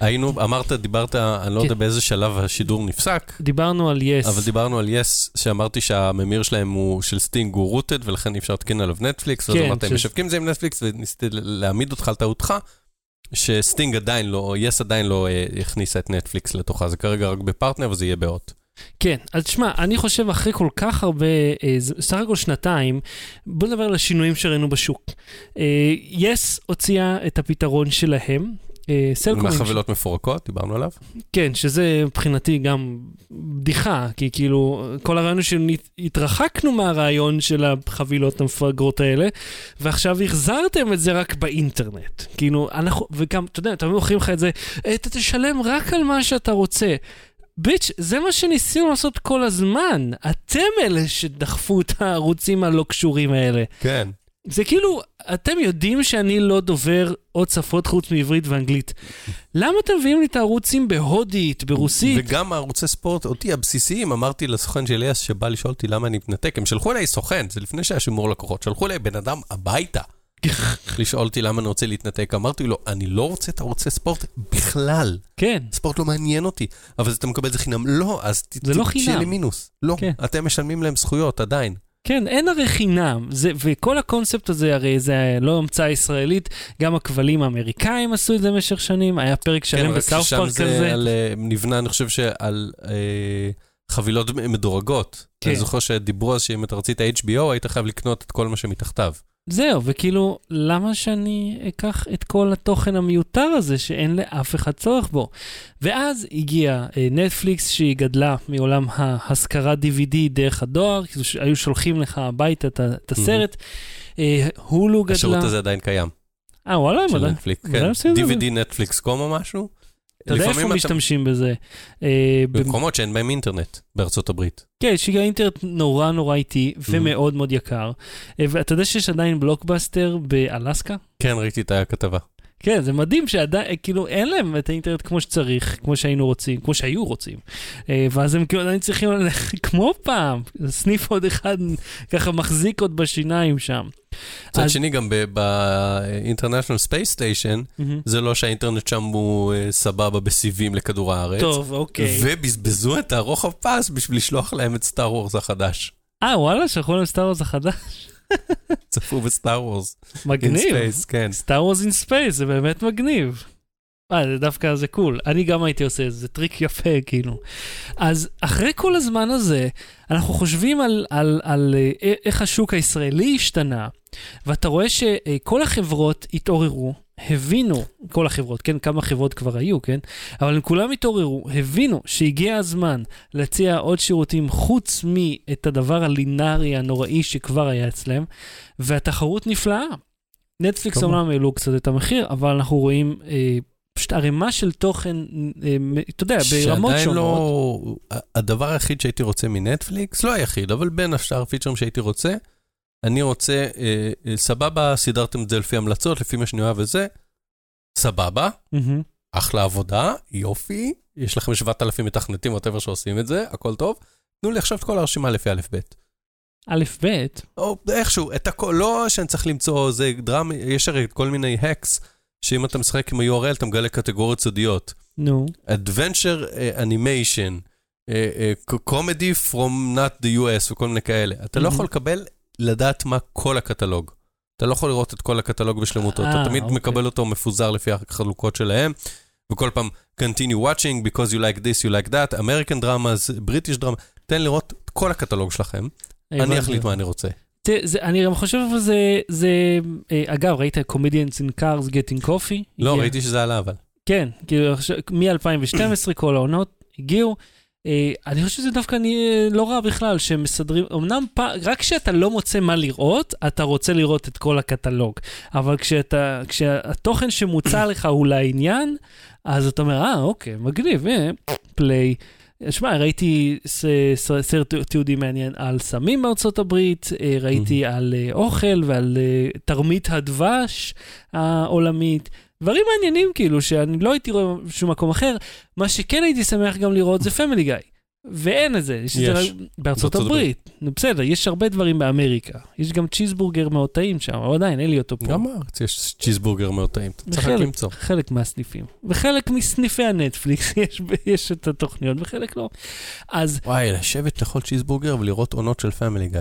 היינו, אמרת, דיברת, אני לא יודע באיזה שלב השידור נפסק. דיברנו על יס. אבל דיברנו על יס, שאמרתי שהממיר שלהם הוא של סטינג, הוא רוטד, ולכן אי אפשר לתקן עליו נטפליקס, אז אמרת, הם משווקים זה עם נטפליקס, וניסיתי להעמיד אותך על טעותך, שסטינג עדיין לא, או יס עדיין לא הכניסה את נטפליקס לתוכה, זה כרגע רק בפרטנר, וזה יהיה בעוד. כן, אז תשמע, אני חושב אחרי כל כך הרבה, סך הכל שנתיים, בוא נדבר על השינויים שראינו בשוק. יס הוציאה את הפתרון שלהם, סלקום... מחבילות מפורקות, דיברנו עליו. כן, שזה מבחינתי גם בדיחה, כי כאילו, כל הרעיון שהתרחקנו מהרעיון של החבילות המפגרות האלה, ועכשיו החזרתם את זה רק באינטרנט. כאילו, אנחנו, וגם, אתה יודע, תמיד מוכרים לך את זה, אתה תשלם רק על מה שאתה רוצה. ביץ', זה מה שניסינו לעשות כל הזמן. אתם אלה שדחפו את הערוצים הלא קשורים האלה. כן. זה כאילו, אתם יודעים שאני לא דובר עוד שפות חוץ מעברית ואנגלית. למה אתם מביאים לי את הערוצים בהודית, ברוסית? וגם הערוצי ספורט, אותי הבסיסיים, אמרתי לסוכן של יס שבא לשאול אותי למה אני מתנתק. הם שלחו אליי סוכן, זה לפני שהיה שימור לקוחות, שלחו אליי בן אדם הביתה. לשאול אותי למה אני רוצה להתנתק, אמרתי לו, אני לא רוצה את ערוצי ספורט בכלל. כן. ספורט לא מעניין אותי, אבל אתה מקבל זה חינם. לא, אז תשאי לי מינוס. לא, אתם משלמים להם זכויות עדיין. כן, אין הרי חינם, זה, וכל הקונספט הזה הרי זה לא המצאה ישראלית, גם הכבלים האמריקאים עשו את זה במשך שנים, היה פרק שלם בסאוף פארק כזה. כן, אבל שם זה על, נבנה, אני חושב שעל אה, חבילות מדורגות, כן. אני זוכר שדיברו אז שאם אתה רצית ה-H B O, היית חייב לקנות את כל מה שמתחתיו. זהו, וכאילו, למה שאני אקח את כל התוכן המיותר הזה שאין לאף אחד צורך בו? ואז הגיעה נטפליקס שהיא גדלה מעולם ההשכרה די וי די דרך הדואר, היו שולחים לך הביתה את הסרט, הולו גדלה... השירות הזה עדיין קיים. אה, וואלה, מלא. די וי די נטפליקס קום או משהו? אתה יודע איפה משתמשים בזה? במקומות שאין בהם אינטרנט בארצות הברית. כן, שהאינטרנט נורא נורא איטי ומאוד מאוד יקר. ואתה יודע שיש עדיין בלוקבאסטר באלסקה? כן, ראיתי את הכתבה. כן, זה מדהים שעדיין, כאילו אין להם את האינטרנט כמו שצריך, כמו שהיינו רוצים, כמו שהיו רוצים. ואז הם כאילו עדיין צריכים ללכת כמו פעם. סניף עוד אחד ככה מחזיק עוד בשיניים שם. צד שני, גם ב-International Space Station, זה לא שהאינטרנט שם הוא סבבה בסיבים לכדור הארץ. טוב, אוקיי. ובזבזו את הרוחב פס בשביל לשלוח להם את סטאר וורס החדש. אה, וואלה, שלחו להם סטאר וורס החדש. צפו בסטאר וורס. מגניב. סטאר וורס אין ספייס, זה באמת מגניב. אה, דווקא זה קול. אני גם הייתי עושה, זה טריק יפה, כאילו. אז אחרי כל הזמן הזה, אנחנו חושבים על, על, על, על איך השוק הישראלי השתנה, ואתה רואה שכל החברות התעוררו, הבינו, כל החברות, כן, כמה חברות כבר היו, כן, אבל הם כולם התעוררו, הבינו שהגיע הזמן להציע עוד שירותים חוץ מאת הדבר הלינארי הנוראי שכבר היה אצלם, והתחרות נפלאה. נטפליקס אומנם העלו קצת את המחיר, אבל אנחנו רואים פשוט ערימה של תוכן, אתה יודע, ברמות שונות. הדבר היחיד שהייתי רוצה מנטפליקס, לא היחיד, אבל בין השאר פיצ'רים שהייתי רוצה, אני רוצה, סבבה, סידרתם את זה לפי המלצות, לפי מה שאני אוהב וזה, סבבה, אחלה עבודה, יופי, יש לכם שבעת אלפים מתכנתים או טבע שעושים את זה, הכל טוב, תנו לי עכשיו את כל הרשימה לפי א' ב'. א' ב'? או איכשהו, את הכל, לא שאני צריך למצוא, זה דרמה, יש הרי כל מיני הקס, שאם אתה משחק עם ה-יו אר אל, אתה מגלה קטגוריות סודיות. נו. Adventure Animation, Comedy from not the U S, וכל מיני כאלה. אתה לא יכול לקבל לדעת מה כל הקטלוג. אתה לא יכול לראות את כל הקטלוג בשלמותו. אתה תמיד מקבל אותו מפוזר לפי החלוקות שלהם, וכל פעם, continue watching, because you like this, you like that, American dramas, British drama, תן לראות את כל הקטלוג שלכם, אני אחליט מה אני רוצה. אני גם חושב שזה, אגב, ראית Comedians in Cars Getting Coffee? לא, ראיתי שזה עלה, אבל. כן, מ-אלפיים ושתים עשרה כל העונות הגיעו, אני חושב שזה דווקא לא רע בכלל, שמסדרים, אמנם רק כשאתה לא מוצא מה לראות, אתה רוצה לראות את כל הקטלוג, אבל כשהתוכן שמוצע לך הוא לעניין, אז אתה אומר, אה, אוקיי, מגניב, פליי. שמע, ראיתי סרט תיעודי מעניין על סמים בארצות הברית, ראיתי על אוכל ועל תרמית הדבש העולמית, דברים מעניינים כאילו, שאני לא הייתי רואה שום מקום אחר, מה שכן הייתי שמח גם לראות זה פמילי גיא, ואין את זה, יש בארצות הברית, בסדר, יש הרבה דברים באמריקה, יש גם צ'יזבורגר מאוד טעים שם, אבל עדיין אין לי אותו פה. גם בארץ יש צ'יזבורגר מאוד טעים, צריך למצוא. חלק מהסניפים, וחלק מסניפי הנטפליקס יש את התוכניות, וחלק לא. וואי, לשבת לאכול צ'יזבורגר ולראות עונות של פמילי גיא.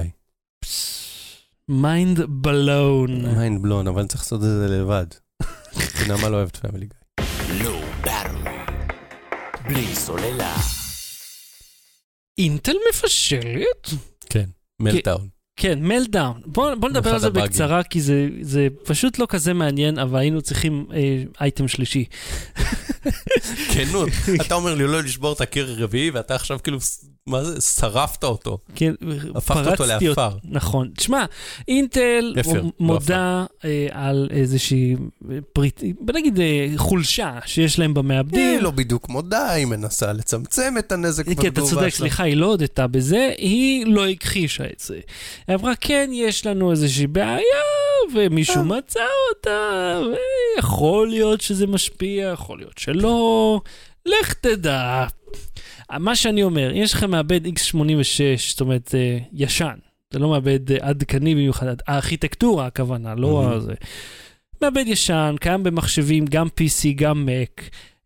מיינד בלון. מיינד בלון, אבל צריך לעשות את זה לבד. נעמה לא אוהבת פמילי גיא. לא ברור. בלי סוללה. אינטל מפשלת? כן, מלטאון. כן, מלדאון. בוא, בוא נדבר על זה הבאגים. בקצרה, כי זה, זה פשוט לא כזה מעניין, אבל היינו צריכים אה, אייטם שלישי. כנות. אתה אומר לי, לא לשבור את הקיר הרביעי, ואתה עכשיו כאילו, מה זה? שרפת אותו. כן, הפכת אותו לאפר. נכון. תשמע, אינטל אפר, מודה לא אה, על איזושהי פריט, בנגיד אה, חולשה שיש להם במעבדים. היא לא בדיוק מודה, היא מנסה לצמצם את הנזק. כן, אתה צודק, סליחה, היא לא הודתה בזה, היא לא הכחישה את זה. היא אמרה, כן, יש לנו איזושהי בעיה, ומישהו מצא אותה, ויכול להיות שזה משפיע, יכול להיות שלא, לך תדע. מה שאני אומר, יש לך מעבד איקס שמונים ושש, זאת אומרת, ישן, זה לא מעבד עדכני במיוחד, הארכיטקטורה הכוונה, לא הזה. מעבד ישן, קיים במחשבים, גם פי סי, גם Mac,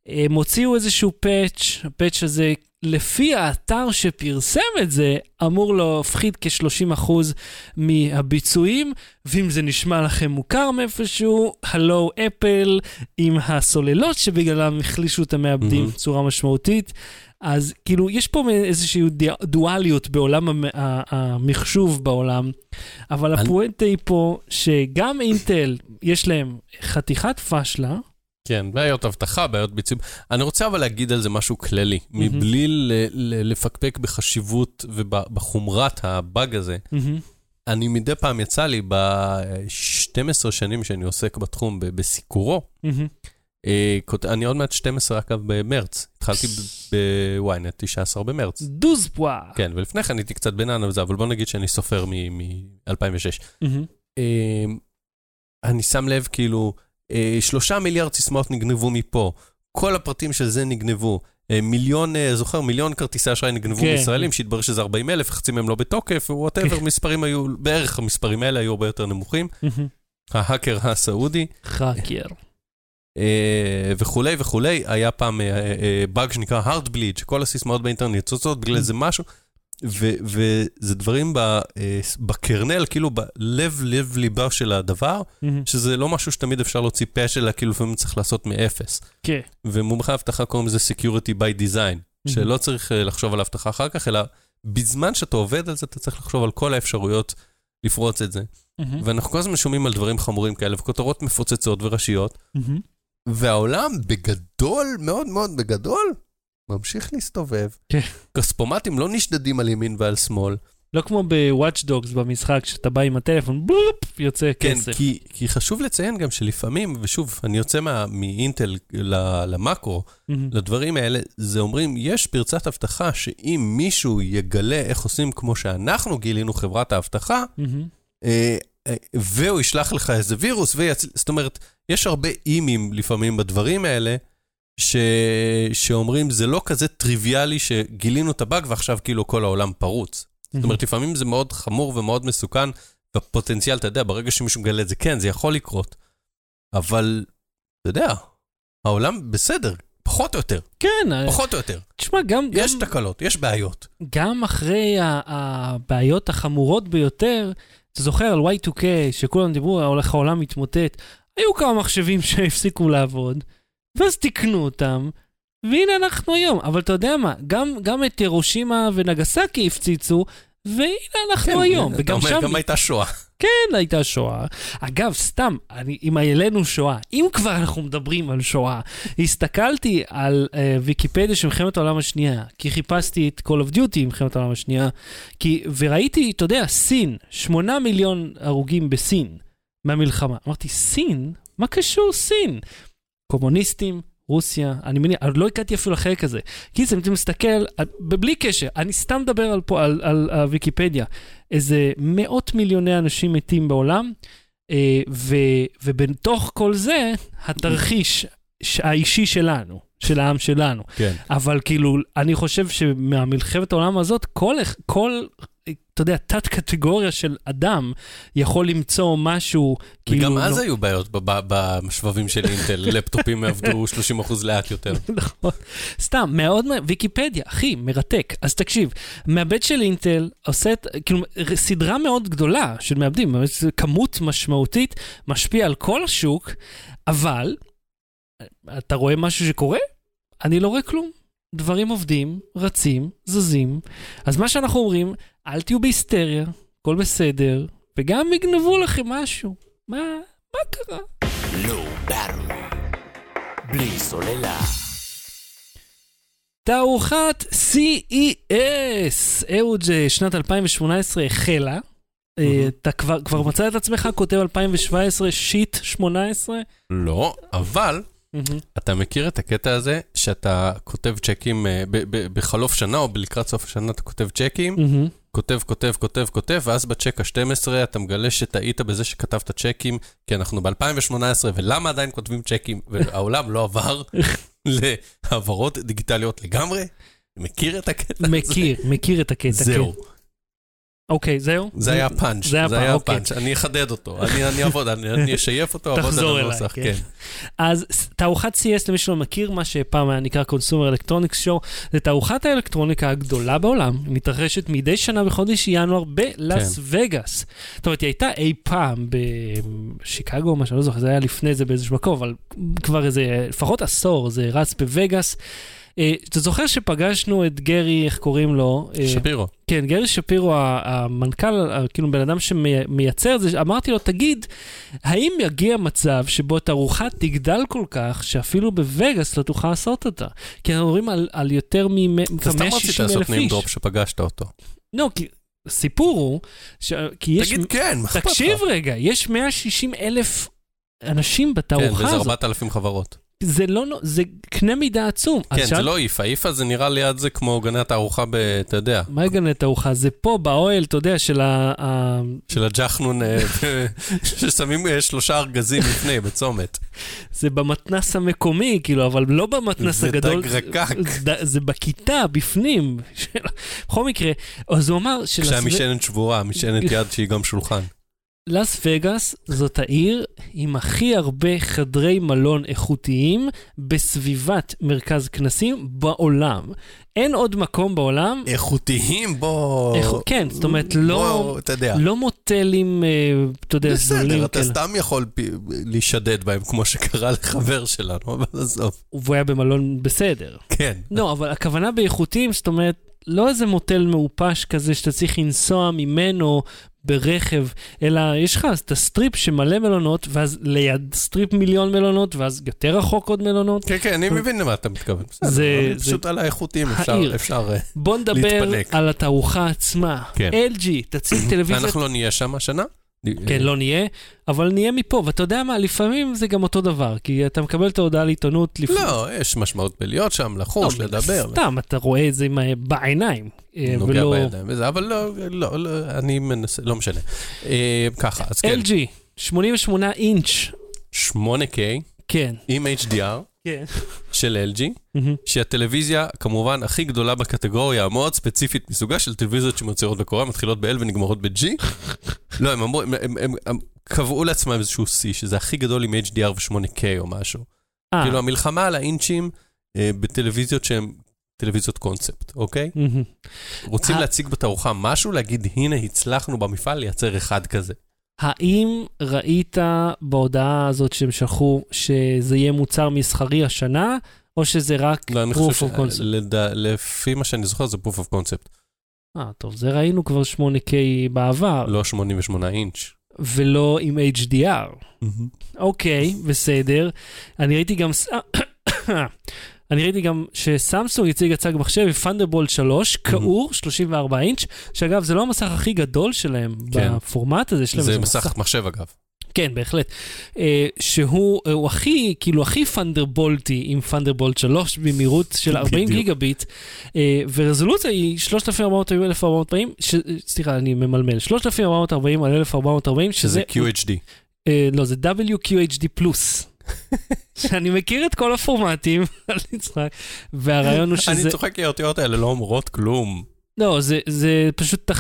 הם הוציאו איזשהו פאץ', הפאץ' הזה, לפי האתר שפרסם את זה, אמור להפחית כ-שלושים אחוז מהביצועים, ואם זה נשמע לכם מוכר מאיפשהו, הלו אפל, עם הסוללות שבגללם החלישו את המעבדים mm-hmm. בצורה משמעותית, אז כאילו יש פה איזושהי דואליות בעולם המחשוב בעולם, אבל אני... הפואנטה היא פה שגם אינטל יש להם חתיכת פשלה, כן, בעיות הבטחה, בעיות ביצועים. אני רוצה אבל להגיד על זה משהו כללי, mm-hmm. מבלי ל- ל- לפקפק בחשיבות ובחומרת הבאג הזה. Mm-hmm. אני מדי פעם יצא לי ב-שתים עשרה שנים שאני עוסק בתחום, ב- בסיקורו. Mm-hmm. אה, אני עוד מעט שתים עשרה אגב במרץ. התחלתי בוויינט, תשעה עשר במרץ. דוז פואה. כן, ולפני כן הייתי קצת בינן על זה, אבל בוא נגיד שאני סופר מ-אלפיים ושש. מ- mm-hmm. אה, אני שם לב כאילו... שלושה מיליארד סיסמאות נגנבו מפה, כל הפרטים של זה נגנבו, מיליון, זוכר, מיליון כרטיסי אשראי נגנבו מישראלים, שהתברר שזה ארבעים אלף, חצים הם לא בתוקף, וואטאבר, מספרים היו, בערך המספרים האלה היו הרבה יותר נמוכים, ההאקר הסעודי, חאקר, וכולי וכולי, היה פעם באג שנקרא הארטבליד, שכל הסיסמאות באינטרנט צוצות, בגלל זה משהו, וזה דברים בקרנל, כאילו בלב, לב, ליבה של הדבר, שזה לא משהו שתמיד אפשר להוציא פאץ' אלא, כאילו לפעמים צריך לעשות מאפס. כן. ומומחה הבטחה קוראים זה security by design, שלא צריך לחשוב על הבטחה אחר כך, אלא בזמן שאתה עובד על זה, אתה צריך לחשוב על כל האפשרויות לפרוץ את זה. ואנחנו כל הזמן שומעים על דברים חמורים כאלה, וכותרות מפוצצות וראשיות, והעולם בגדול, מאוד מאוד בגדול, ממשיך להסתובב. כספומטים לא נשדדים על ימין ועל שמאל. לא כמו ב-Watch Dogs במשחק, שאתה בא עם הטלפון, בלופ, יוצא כסף. כן, כי, כי חשוב לציין גם שלפעמים, ושוב, אני יוצא מה, מאינטל למקרו, mm-hmm. לדברים האלה, זה אומרים, יש פרצת הבטחה, שאם מישהו יגלה איך עושים כמו שאנחנו גילינו חברת ההבטחה, mm-hmm. אה, אה, והוא ישלח לך איזה וירוס, ויצ... זאת אומרת, יש הרבה אימים לפעמים בדברים האלה, ש... שאומרים, זה לא כזה טריוויאלי שגילינו את הבאג ועכשיו כאילו כל העולם פרוץ. Mm-hmm. זאת אומרת, לפעמים זה מאוד חמור ומאוד מסוכן, והפוטנציאל, אתה יודע, ברגע שמישהו מגלה את זה, כן, זה יכול לקרות. אבל, אתה יודע, העולם בסדר, פחות או יותר. כן. פחות או יותר. תשמע, גם... יש גם... תקלות, יש בעיות. גם אחרי הבעיות החמורות ביותר, אתה זוכר על וואי טו קיי, שכולם דיברו, הולך העולם מתמוטט, היו כמה מחשבים שהפסיקו לעבוד, ואז תקנו אותם, והנה אנחנו היום. אבל אתה יודע מה, גם, גם את הירושימה ונגסקי הפציצו, והנה אנחנו כן, היום. וגם אומר, שם... גם הייתה שואה. כן, הייתה שואה. אגב, סתם, אני, אם העלינו שואה, אם כבר אנחנו מדברים על שואה, הסתכלתי על uh, ויקיפדיה של מלחמת העולם השנייה, כי חיפשתי את Call of Duty מלחמת העולם השנייה, כי, וראיתי, אתה יודע, סין, שמונה מיליון הרוגים בסין, מהמלחמה. אמרתי, סין? מה קשור סין? קומוניסטים, רוסיה, אני מניע, אני לא הקעתי אפילו לחלק הזה, כי אם אתם מסתכל, בלי קשר, אני סתם מדבר על פה, על, על, על ויקיפדיה, איזה מאות מיליוני אנשים מתים בעולם, ו, ובתוך כל זה, התרחיש האישי שלנו, של העם שלנו, כן. אבל כאילו, אני חושב שמהמלחמת העולם הזאת, כל, כל, אתה יודע, תת קטגוריה של אדם יכול למצוא משהו... וגם כאילו, אז לא... היו בעיות במשבבים של אינטל, לפטופים עבדו שלושים אחוז לאט יותר. נכון. סתם, מאוד, ויקיפדיה, אחי, מרתק. אז תקשיב, מעבד של אינטל עושה, כאילו, סדרה מאוד גדולה של מעבדים, כמות משמעותית, משפיע על כל השוק, אבל, אתה רואה משהו שקורה? אני לא רואה כלום. דברים עובדים, רצים, זזים. אז מה שאנחנו אומרים, אל תהיו בהיסטריה, הכל בסדר, וגם יגנבו לכם משהו. מה? מה קרה? לא ברור. בלי סוללה. תערוכת סי אי אס. אהוד, שנת אלפיים ושמונה עשרה החלה. אתה כבר מצא את עצמך, כותב אלפיים שבע עשרה, שיט שמונה עשרה? לא, אבל אתה מכיר את הקטע הזה שאתה כותב צ'קים בחלוף שנה או לקראת סוף השנה אתה כותב צ'קים, כותב, כותב, כותב, כותב, ואז בצ'ק ה-שתים עשרה אתה מגלה שטעית בזה שכתבת צ'קים, כי אנחנו ב-אלפיים שמונה עשרה, ולמה עדיין כותבים צ'קים? והעולם לא עבר להעברות דיגיטליות לגמרי? מכיר את הקטע הזה? מכיר, מכיר את הקטע. זהו. אוקיי, זהו? זה היה פאנץ', זה היה פאנץ', אני אחדד אותו, אני אעבוד, אני אשייף אותו, תחזור אליי, כן. אז תערוכת סי אי אס, למי שלא מכיר, מה שפעם היה נקרא Consumer Electronics Show, זה תערוכת האלקטרוניקה הגדולה בעולם, מתרחשת מדי שנה בחודש ינואר בלאס וגאס. זאת אומרת, היא הייתה אי פעם בשיקגו, מה שאני לא זוכר, זה היה לפני זה באיזשהו מקום, אבל כבר איזה, לפחות עשור, זה רץ בווגאס, אתה זוכר שפגשנו את גרי, איך קוראים לו? שפירו. כן, גרי שפירו, המנכ"ל, כאילו בן אדם שמייצר את זה, אמרתי לו, תגיד, האם יגיע מצב שבו תערוכה תגדל כל כך, שאפילו בווגאס לא תוכל לעשות אותה? כי אנחנו רואים על, על יותר מ-חמש מאות שישים אלף איש. אתה סתם רצית לעשות נעים דרופ שפגשת אותו. לא, כי... סיפור הוא, ש... כי יש... תגיד כן, מחפת. תקשיב לך. רגע, יש מאה ושישים אלף אנשים בתערוכה הזאת. כן, וזה ארבעת אלפים חברות. זה לא, זה קנה מידה עצום. כן, זה לא איפה, איפה זה נראה ליד זה כמו גנת הארוחה, אתה יודע. מה גנת הארוחה? זה פה באוהל, אתה יודע, של ה... של הג'חנון, ששמים שלושה ארגזים לפני, בצומת. זה במתנס המקומי, כאילו, אבל לא במתנס הגדול. זה דגרקק. זה בכיתה, בפנים. בכל מקרה, אז הוא אמר... כשהמשענת שבורה, המשענת יד שהיא גם שולחן. לס וגאס זאת העיר עם הכי הרבה חדרי מלון איכותיים בסביבת מרכז כנסים בעולם. אין עוד מקום בעולם. איכותיים בו... איך... כן, זאת אומרת, לא, בו, לא מוטלים, אתה יודע, בסדר, זולים, אתה כן. סתם יכול להישדד בהם, כמו שקרה לחבר שלנו, אבל עזוב. הוא היה במלון בסדר. כן. לא, אבל הכוונה באיכותיים, זאת אומרת, לא איזה מוטל מאופש כזה שאתה צריך לנסוע ממנו ברכב, אלא יש לך את הסטריפ שמלא מלונות, ואז ליד סטריפ מיליון מלונות, ואז יותר רחוק עוד מלונות. כן, כן, אני מבין למה אתה מתכוון. זה פשוט על האיכותיים, אפשר להתפנק. בוא נדבר על התערוכה עצמה. אל ג'י, תציג טלוויזיה. אנחנו לא נהיה שם השנה? כן, לא נהיה, אבל נהיה מפה, ואתה יודע מה, לפעמים זה גם אותו דבר, כי אתה מקבל את ההודעה לעיתונות לפני. לא, יש משמעות בלהיות שם, לחוש, לדבר. סתם, אתה רואה את זה בעיניים. נוגע בידיים וזה, אבל לא, אני מנסה, לא משנה. ככה, אז כן. אל ג'י, שמונים ושמונה אינץ'. שמונה קיי. כן. עם אייץ' די אר. של אל ג'י, שהיא הטלוויזיה כמובן הכי גדולה בקטגוריה המאוד ספציפית מסוגה של טלוויזיות שמוצרות בקורא, מתחילות ב-L ונגמרות ב-G. לא, הם אמרו, הם קבעו לעצמם איזשהו C, שזה הכי גדול עם אייץ' די אר ו-שמונה קיי או משהו. כאילו המלחמה על האינצ'ים בטלוויזיות שהן טלוויזיות קונספט, אוקיי? רוצים להציג בתערוכה משהו, להגיד הנה הצלחנו במפעל לייצר אחד כזה. האם ראית בהודעה הזאת שהם שלחו שזה יהיה מוצר מסחרי השנה, או שזה רק proof of concept? לפי מה שאני זוכר זה proof of concept. אה, טוב, זה ראינו כבר שמונה קיי בעבר. לא שמונים ושמונה אינץ'. ולא עם אייץ' די אר. אוקיי, בסדר. אני ראיתי גם... אני ראיתי גם שסמסונג הציג הצג מחשב עם פנדרבולט שלוש, כאור, שלושים וארבע אינץ', שאגב, זה לא המסך הכי גדול שלהם בפורמט הזה. זה מסך מחשב, אגב. כן, בהחלט. שהוא הכי, כאילו, הכי פנדרבולטי עם פנדרבולט שלוש, במהירות של ארבעים גיגביט, ורזולוציה היא שלושת אלפים ארבע מאות על אלף ארבע מאות וארבעים, סליחה, אני ממלמל, שלושת אלפים ארבע מאות על אלף ארבע מאות וארבעים, שזה קיו אייץ' די. לא, זה דאבליו קיו אייץ' די פלוס. שאני מכיר את כל הפורמטים, אני צוחק, והרעיון הוא שזה... אני צוחק כי האותיות האלה לא אומרות כלום. לא, זה פשוט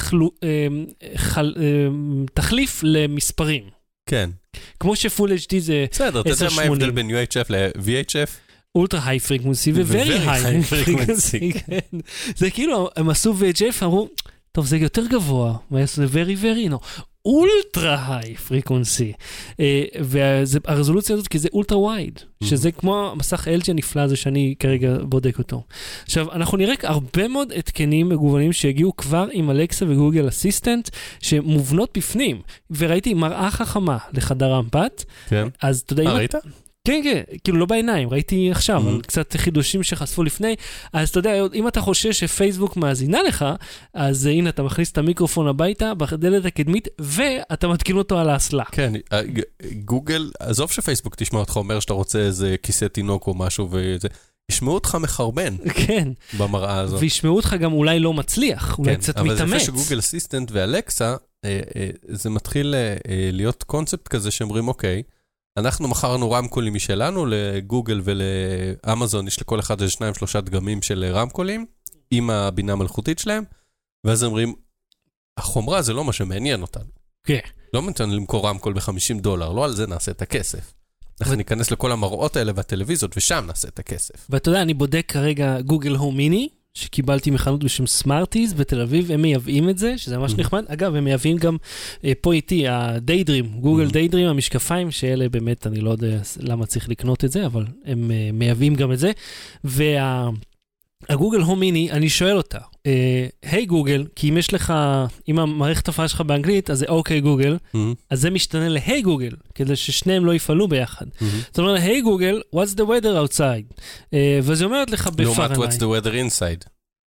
תחליף למספרים. כן. כמו שפול אייץ' די זה... בסדר, אתה יודע מה ההבדל בין יו אייץ' אף ל-וי אייץ' אף? אולטרה היי פריקונסי ו-Very High פריקונסי. זה כאילו, הם עשו וי אייץ' אף, אמרו, טוב, זה יותר גבוה, מה יעשו? זה Very Very, נו. ultra high frequency, והרזולוציה הזאת, כי זה ultra wide, שזה כמו מסך אל ג'י הנפלא הזה שאני כרגע בודק אותו. עכשיו, אנחנו נראה הרבה מאוד התקנים מגוונים שהגיעו כבר עם אלקסה וגוגל אסיסטנט, שמובנות בפנים, וראיתי מראה חכמה לחדר המפת, אז אתה יודע... ראית? כן, כן, כאילו לא בעיניים, ראיתי עכשיו, mm-hmm. קצת חידושים שחשפו לפני, אז אתה יודע, אם אתה חושש שפייסבוק מאזינה לך, אז הנה, אתה מכניס את המיקרופון הביתה, בדלת הקדמית, ואתה מתקין אותו על האסלה. כן, גוגל, עזוב שפייסבוק תשמע אותך אומר שאתה רוצה איזה כיסא תינוק או משהו וזה, ישמעו אותך מחרבן. כן. במראה הזאת. וישמעו אותך גם אולי לא מצליח, אולי כן, קצת אבל מתאמץ. אבל זה יפה שגוגל אסיסטנט ואלקסה, אה, אה, זה מתחיל אה, להיות קונספט כזה שאומרים, אוקיי, אנחנו מכרנו רמקולים משלנו, לגוגל ולאמזון, יש לכל אחד איזה שניים, שלושה דגמים של רמקולים, עם הבינה המלאכותית שלהם, ואז אומרים, החומרה זה לא מה שמעניין אותנו. כן. לא מעניין למכור רמקול ב-חמישים דולר, לא על זה נעשה את הכסף. אנחנו ניכנס לכל המראות האלה והטלוויזיות, ושם נעשה את הכסף. ואתה יודע, אני בודק כרגע גוגל הום מיני, שקיבלתי מחנות בשם סמארטיז בתל אביב, הם מייבאים את זה, שזה ממש נחמד. אגב, הם מייבאים גם פה איתי, הדיידרים, גוגל דיידרים, המשקפיים, שאלה באמת, אני לא יודע למה צריך לקנות את זה, אבל הם מייבאים גם את זה. והגוגל הום מיני, אני שואל אותה, היי גוגל, כי אם יש לך, אם המערכת הפעלה שלך באנגלית, אז זה אוקיי גוגל, אז זה משתנה להי גוגל, כדי ששניהם לא יפעלו ביחד. זאת אומרת, היי גוגל, what's the weather outside? ואז היא אומרת לך בפרנאייט. לעומת what's the weather inside.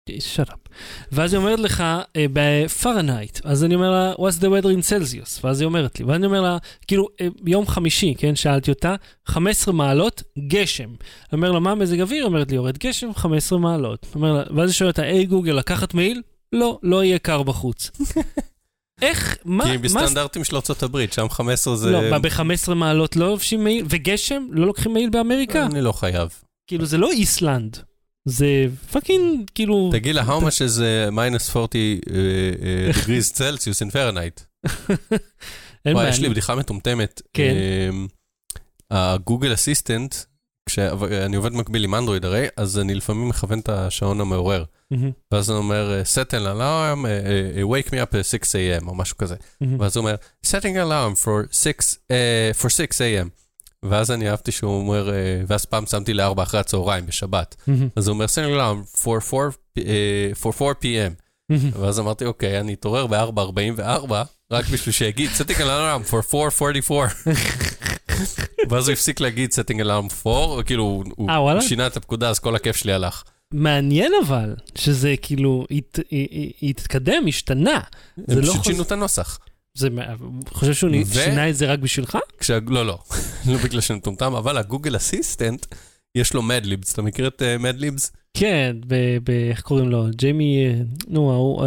shut up. ואז היא אומרת לך בפרנאייט, אז אני אומר לה, what's the weather in Celsius? ואז היא אומרת לי, ואני אומר לה, כאילו, יום חמישי, כן, שאלתי אותה, חמש עשרה מעלות, גשם. אומר לה, מה מזג אוויר? אומרת לי, יורד גשם, חמש עשרה מעלות. אומר לה, ואז היא שואלת, היי גוגל, לקחת מעיל? לא, לא יהיה קר בחוץ. איך, מה... כי בסטנדרטים של ארצות הברית, שם חמש עשרה זה... לא, ב-חמש עשרה מעלות לא לובשים מעיל, וגשם, לא לוקחים מעיל באמריקה. אני לא חייב. כאילו, זה לא איסלנד. זה פאקינג, כאילו... תגיד לה, how much is minus forty degrees Celsius in Fahrenheit? יש לי בדיחה מטומטמת. הגוגל אסיסטנט, כשאני עובד מקביל עם אנדרואיד הרי, אז אני לפעמים מכוון את השעון המעורר. ואז אני אומר, set an alarm, wake me up at six a.m. או משהו כזה. ואז הוא אומר, setting alarm for six a.m. ואז אני אהבתי שהוא אומר, ואז פעם שמתי לארבע אחרי הצהריים בשבת. אז הוא אומר, for four p.m. ואז אמרתי, אוקיי, אני אתעורר ב-ארבע ארבעים וארבע, רק בשביל שיגיד, setting alarm for four forty-four. ואז הוא הפסיק להגיד, setting alarm for, כאילו, הוא שינה את הפקודה, אז כל הכיף שלי הלך. מעניין אבל, שזה כאילו, התקדם, השתנה. הם פשוט שינו את הנוסח. זה, חושב שהוא ו... שינה את זה רק בשבילך? כשה... לא, לא. לא בגלל שאני טומטם, אבל הגוגל אסיסטנט, יש לו Mad Libs. אתה מכיר את uh, Mad Libs? כן, ב- ב- איך קוראים לו? ג'יימי, נו, הוא,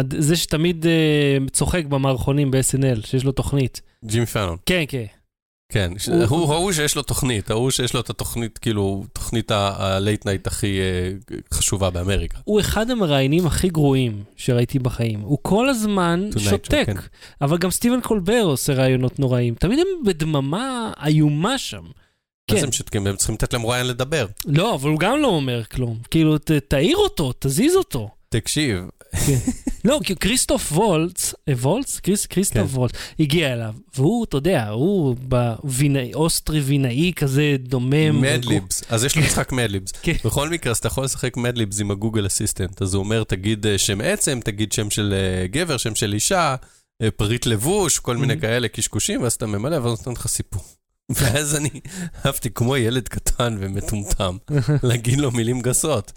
um, זה שתמיד uh, צוחק במערכונים ב-אס אן אל, שיש לו תוכנית. ג'ימי פאנון. כן, כן. כן, הוא הוא שיש לו תוכנית, הוא שיש לו את התוכנית, כאילו, תוכנית הלייט נייט הכי חשובה באמריקה. הוא אחד המראיינים הכי גרועים שראיתי בחיים. הוא כל הזמן שותק, אבל גם סטיבן קולבר עושה ראיונות נוראים. תמיד הם בדממה איומה שם. אז הם שותקים, הם צריכים לתת להם ראיין לדבר. לא, אבל הוא גם לא אומר כלום. כאילו, תעיר אותו, תזיז אותו. תקשיב. לא, כי קריסטוף וולץ, וולץ? קריסטוף וולץ, הגיע אליו, והוא, אתה יודע, הוא באוסטרי-וינאי כזה דומם. מדליבס, אז יש לו משחק מדליבס. בכל מקרה, אז אתה יכול לשחק מדליבס עם הגוגל אסיסטנט, אז הוא אומר, תגיד שם עצם, תגיד שם של גבר, שם של אישה, פריט לבוש, כל מיני כאלה קשקושים, ואז אתה ממלא, ואז נותן לך סיפור. ואז אני אהבתי כמו ילד קטן ומטומטם, להגיד לו מילים גסות.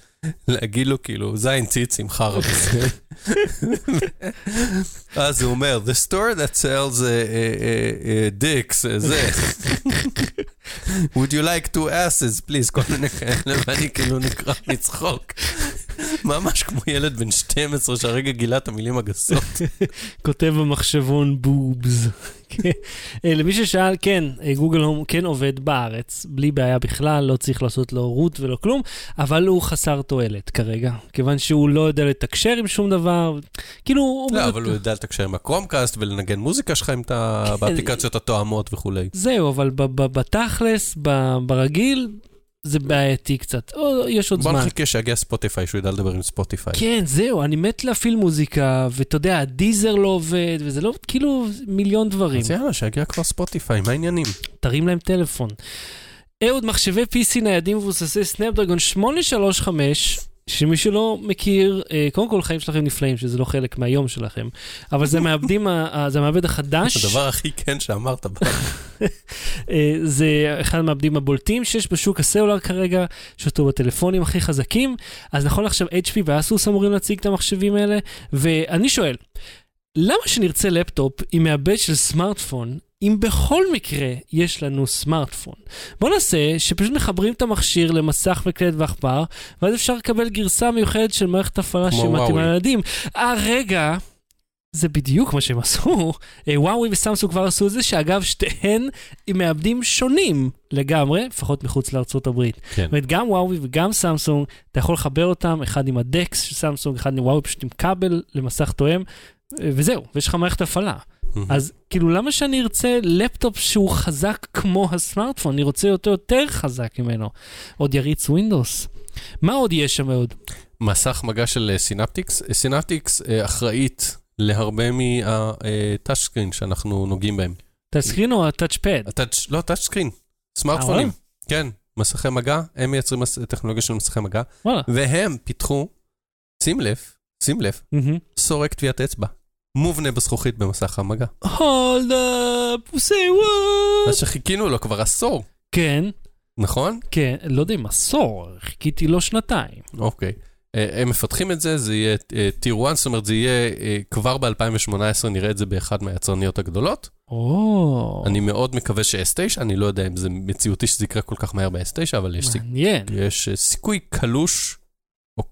להגיד לו כאילו, זין ציץ עם חרב. אז הוא אומר, the store that sells dicks, זה. would you like two asses, please, כל מיני כאלה, ואני כאילו נקרא מצחוק. ממש כמו ילד בן שתים עשרה, שהרגע גילה את המילים הגסות. כותב במחשבון boobs. למי ששאל, כן, גוגל הום כן עובד בארץ, בלי בעיה בכלל, לא צריך לעשות לו רוט ולא כלום, אבל הוא חסר תועלת כרגע, כיוון שהוא לא יודע לתקשר עם שום דבר, כאילו... לא, אבל הוא יודע לתקשר עם הקרומקאסט ולנגן מוזיקה שלך עם באפליקציות התואמות וכולי. זהו, אבל בתכלס, ברגיל... זה בעייתי קצת, או יש עוד זמן. בוא נחכה שיגיע ספוטיפיי, שהוא ידע לדבר עם ספוטיפיי. כן, זהו, אני מת להפעיל מוזיקה, ואתה יודע, הדיזר לא עובד, וזה לא, כאילו, מיליון דברים. אז יאללה, שיגיע כבר ספוטיפיי, מה העניינים? תרים להם טלפון. אהוד, מחשבי פי סי ניידים ובוססי סנאפדרגון שמונה שלוש חמש, שמי שלא מכיר, קודם כל חיים שלכם נפלאים, שזה לא חלק מהיום שלכם, אבל זה מאבדים, זה המעבד החדש. הדבר הכי כן שאמרת בה. זה אחד המעבדים הבולטים שיש בשוק הסלולר כרגע, שאותו בטלפונים הכי חזקים, אז נכון עכשיו אייץ' פי ואסוס אמורים להציג את המחשבים האלה, ואני שואל, למה שנרצה לפטופ עם מעבד של סמארטפון, אם בכל מקרה יש לנו סמארטפון? בוא נעשה שפשוט מחברים את המכשיר למסך וקלט ועכבר, ואז אפשר לקבל גרסה מיוחדת של מערכת הפעלה שמתאימה לילדים. אה, רגע, זה בדיוק מה שהם עשו. וואוי וסמסונג כבר עשו את זה, שאגב שתיהן עם מעבדים שונים לגמרי, לפחות מחוץ לארצות הברית. כן. זאת אומרת, גם וואוי וגם סמסונג, אתה יכול לחבר אותם, אחד עם הדקס של סמסונג, אחד עם וואוי, פשוט עם כבל למסך תואם, וזהו, ויש לך מערכת הפעלה. אז כאילו למה שאני ארצה לפטופ שהוא חזק כמו הסמארטפון? אני רוצה אותו יותר חזק ממנו. עוד יריץ ווינדוס. מה עוד יש שם עוד? מסך מגע של סינפטיקס. סינפטיקס אחראית להרבה מהטאץ' סקרין שאנחנו נוגעים בהם. טאץ' סקרין או הטאץ' פד? לא, טאץ' סקרין. סמארטפונים. כן, מסכי מגע. הם מייצרים טכנולוגיה של מסכי מגע. והם פיתחו, שים לב, שים לב, סורק טביעת אצבע. מובנה בזכוכית במסך המגע. Hold up, say what? אז שחיכינו לו כבר עשור. כן. נכון? כן, לא יודע אם עשור, חיכיתי לו שנתיים. אוקיי. הם מפתחים את זה, זה יהיה טיר אחת, זאת אומרת, זה יהיה כבר ב-אלפיים שמונה עשרה, נראה את זה באחד מהיצרניות הגדולות. או. אני מאוד מקווה ש-אס תשע, אני לא יודע אם זה מציאותי שזה יקרה כל כך מהר ב-אס תשע, אבל יש סיכוי קלוש,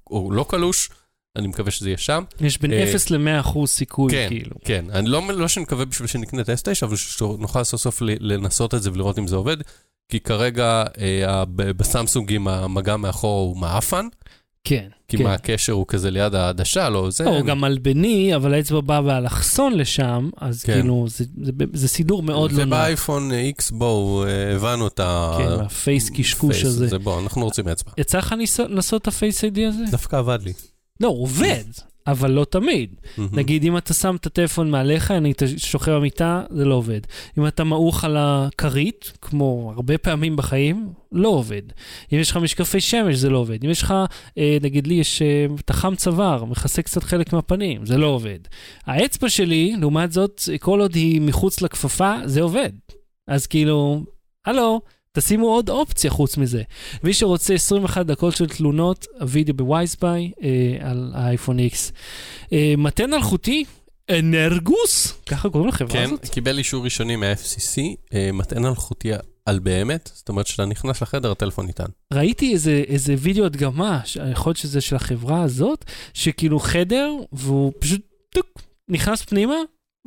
או לא קלוש, אני מקווה שזה יהיה שם. יש בין אפס ל-מאה אחוז סיכוי, כאילו. כן, אני לא שמקווה בשביל שנקנה את אס תשע, אבל שנוכל סוף סוף לנסות את זה ולראות אם זה עובד, כי כרגע בסמסונגים המגע מאחור הוא מאפן, כי מהקשר הוא כזה ליד העדשה, לא זה. או גם מלבני, אבל האצבע באה והלחסון לשם, אז כאילו, זה סידור מאוד לא נע. ובאייפון X בואו, הבנו את ה... כן, הפייס קשקוש הזה. בואו, אנחנו רוצים אצבע. יצא לך לנסות את הפייס איי די הזה? דווקא עבד לי. לא, עובד, אבל לא תמיד. נגיד, אם אתה שם את הטלפון מעליך, אני שוכב במיטה, זה לא עובד. אם אתה מעוך על הכרית, כמו הרבה פעמים בחיים, לא עובד. אם יש לך משקפי שמש, זה לא עובד. אם יש לך, נגיד לי, יש תחם צוואר, מכסה קצת חלק מהפנים, זה לא עובד. האצבע שלי, לעומת זאת, כל עוד היא מחוץ לכפפה, זה עובד. אז כאילו, הלו, תשימו עוד אופציה חוץ מזה. מי שרוצה עשרים ואחת דקות של תלונות, הווידאו בווייסביי אה, על האייפון X. אה, מתן אלחוטי, אנרגוס, ככה קוראים לחברה כן, הזאת? כן, קיבל אישור ראשוני מה-אף סי סי, אה, מתן אלחוטי על באמת, זאת אומרת שאתה נכנס לחדר, הטלפון ניתן. ראיתי איזה, איזה וידאו הדגמה, יכול להיות שזה של החברה הזאת, שכאילו חדר, והוא פשוט טוק, נכנס פנימה,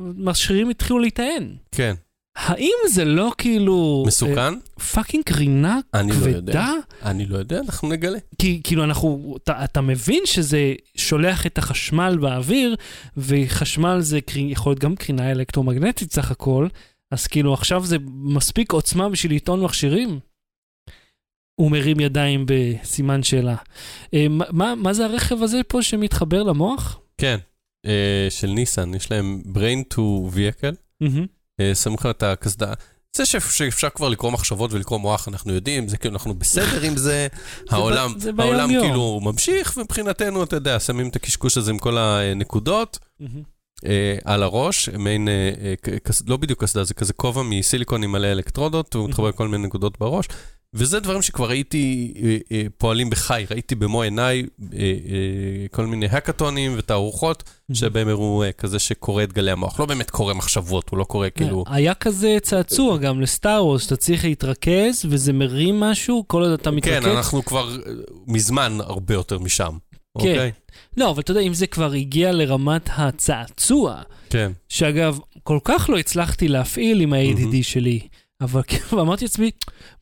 משרירים התחילו להתאהן. כן. האם זה לא כאילו... מסוכן? פאקינג קרינה כבדה? אני לא יודע, אנחנו נגלה. כי כאילו אנחנו, אתה מבין שזה שולח את החשמל באוויר, וחשמל זה יכול להיות גם קרינה אלקטרומגנטית סך הכל, אז כאילו עכשיו זה מספיק עוצמה בשביל לטעון מכשירים? הוא מרים ידיים בסימן שאלה. מה זה הרכב הזה פה שמתחבר למוח? כן, של ניסן, יש להם brain to vehicle. אהה. שמחה את הכסדה, זה שאפשר כבר לקרוא מחשבות ולקרוא מוח, אנחנו יודעים, זה כאילו אנחנו בסדר עם זה, העולם כאילו ממשיך, ומבחינתנו, אתה יודע, שמים את הקשקוש הזה עם כל הנקודות, על הראש, מעין, לא בדיוק כסדה, זה כזה כובע מסיליקון עם מלא אלקטרודות, הוא מתחבר כל מיני נקודות בראש, וזה דברים שכבר ראיתי פועלים בחי, ראיתי במו עיניי כל מיני הקטונים ותערוכות, שבהם הראו כזה שקורא את גלי המוח. לא באמת קורא מחשבות, הוא לא קורא כאילו... היה כזה צעצוע גם לסטאר וורס, שאתה צריך להתרכז וזה מרים משהו, כל עוד אתה מתרכז. כן, אנחנו כבר מזמן הרבה יותר משם. כן. לא, אבל אתה יודע, אם זה כבר הגיע לרמת הצעצוע, שאגב, כל כך לא הצלחתי להפעיל עם ה-איי די די שלי, אבל כאילו, אמרתי לעצמי,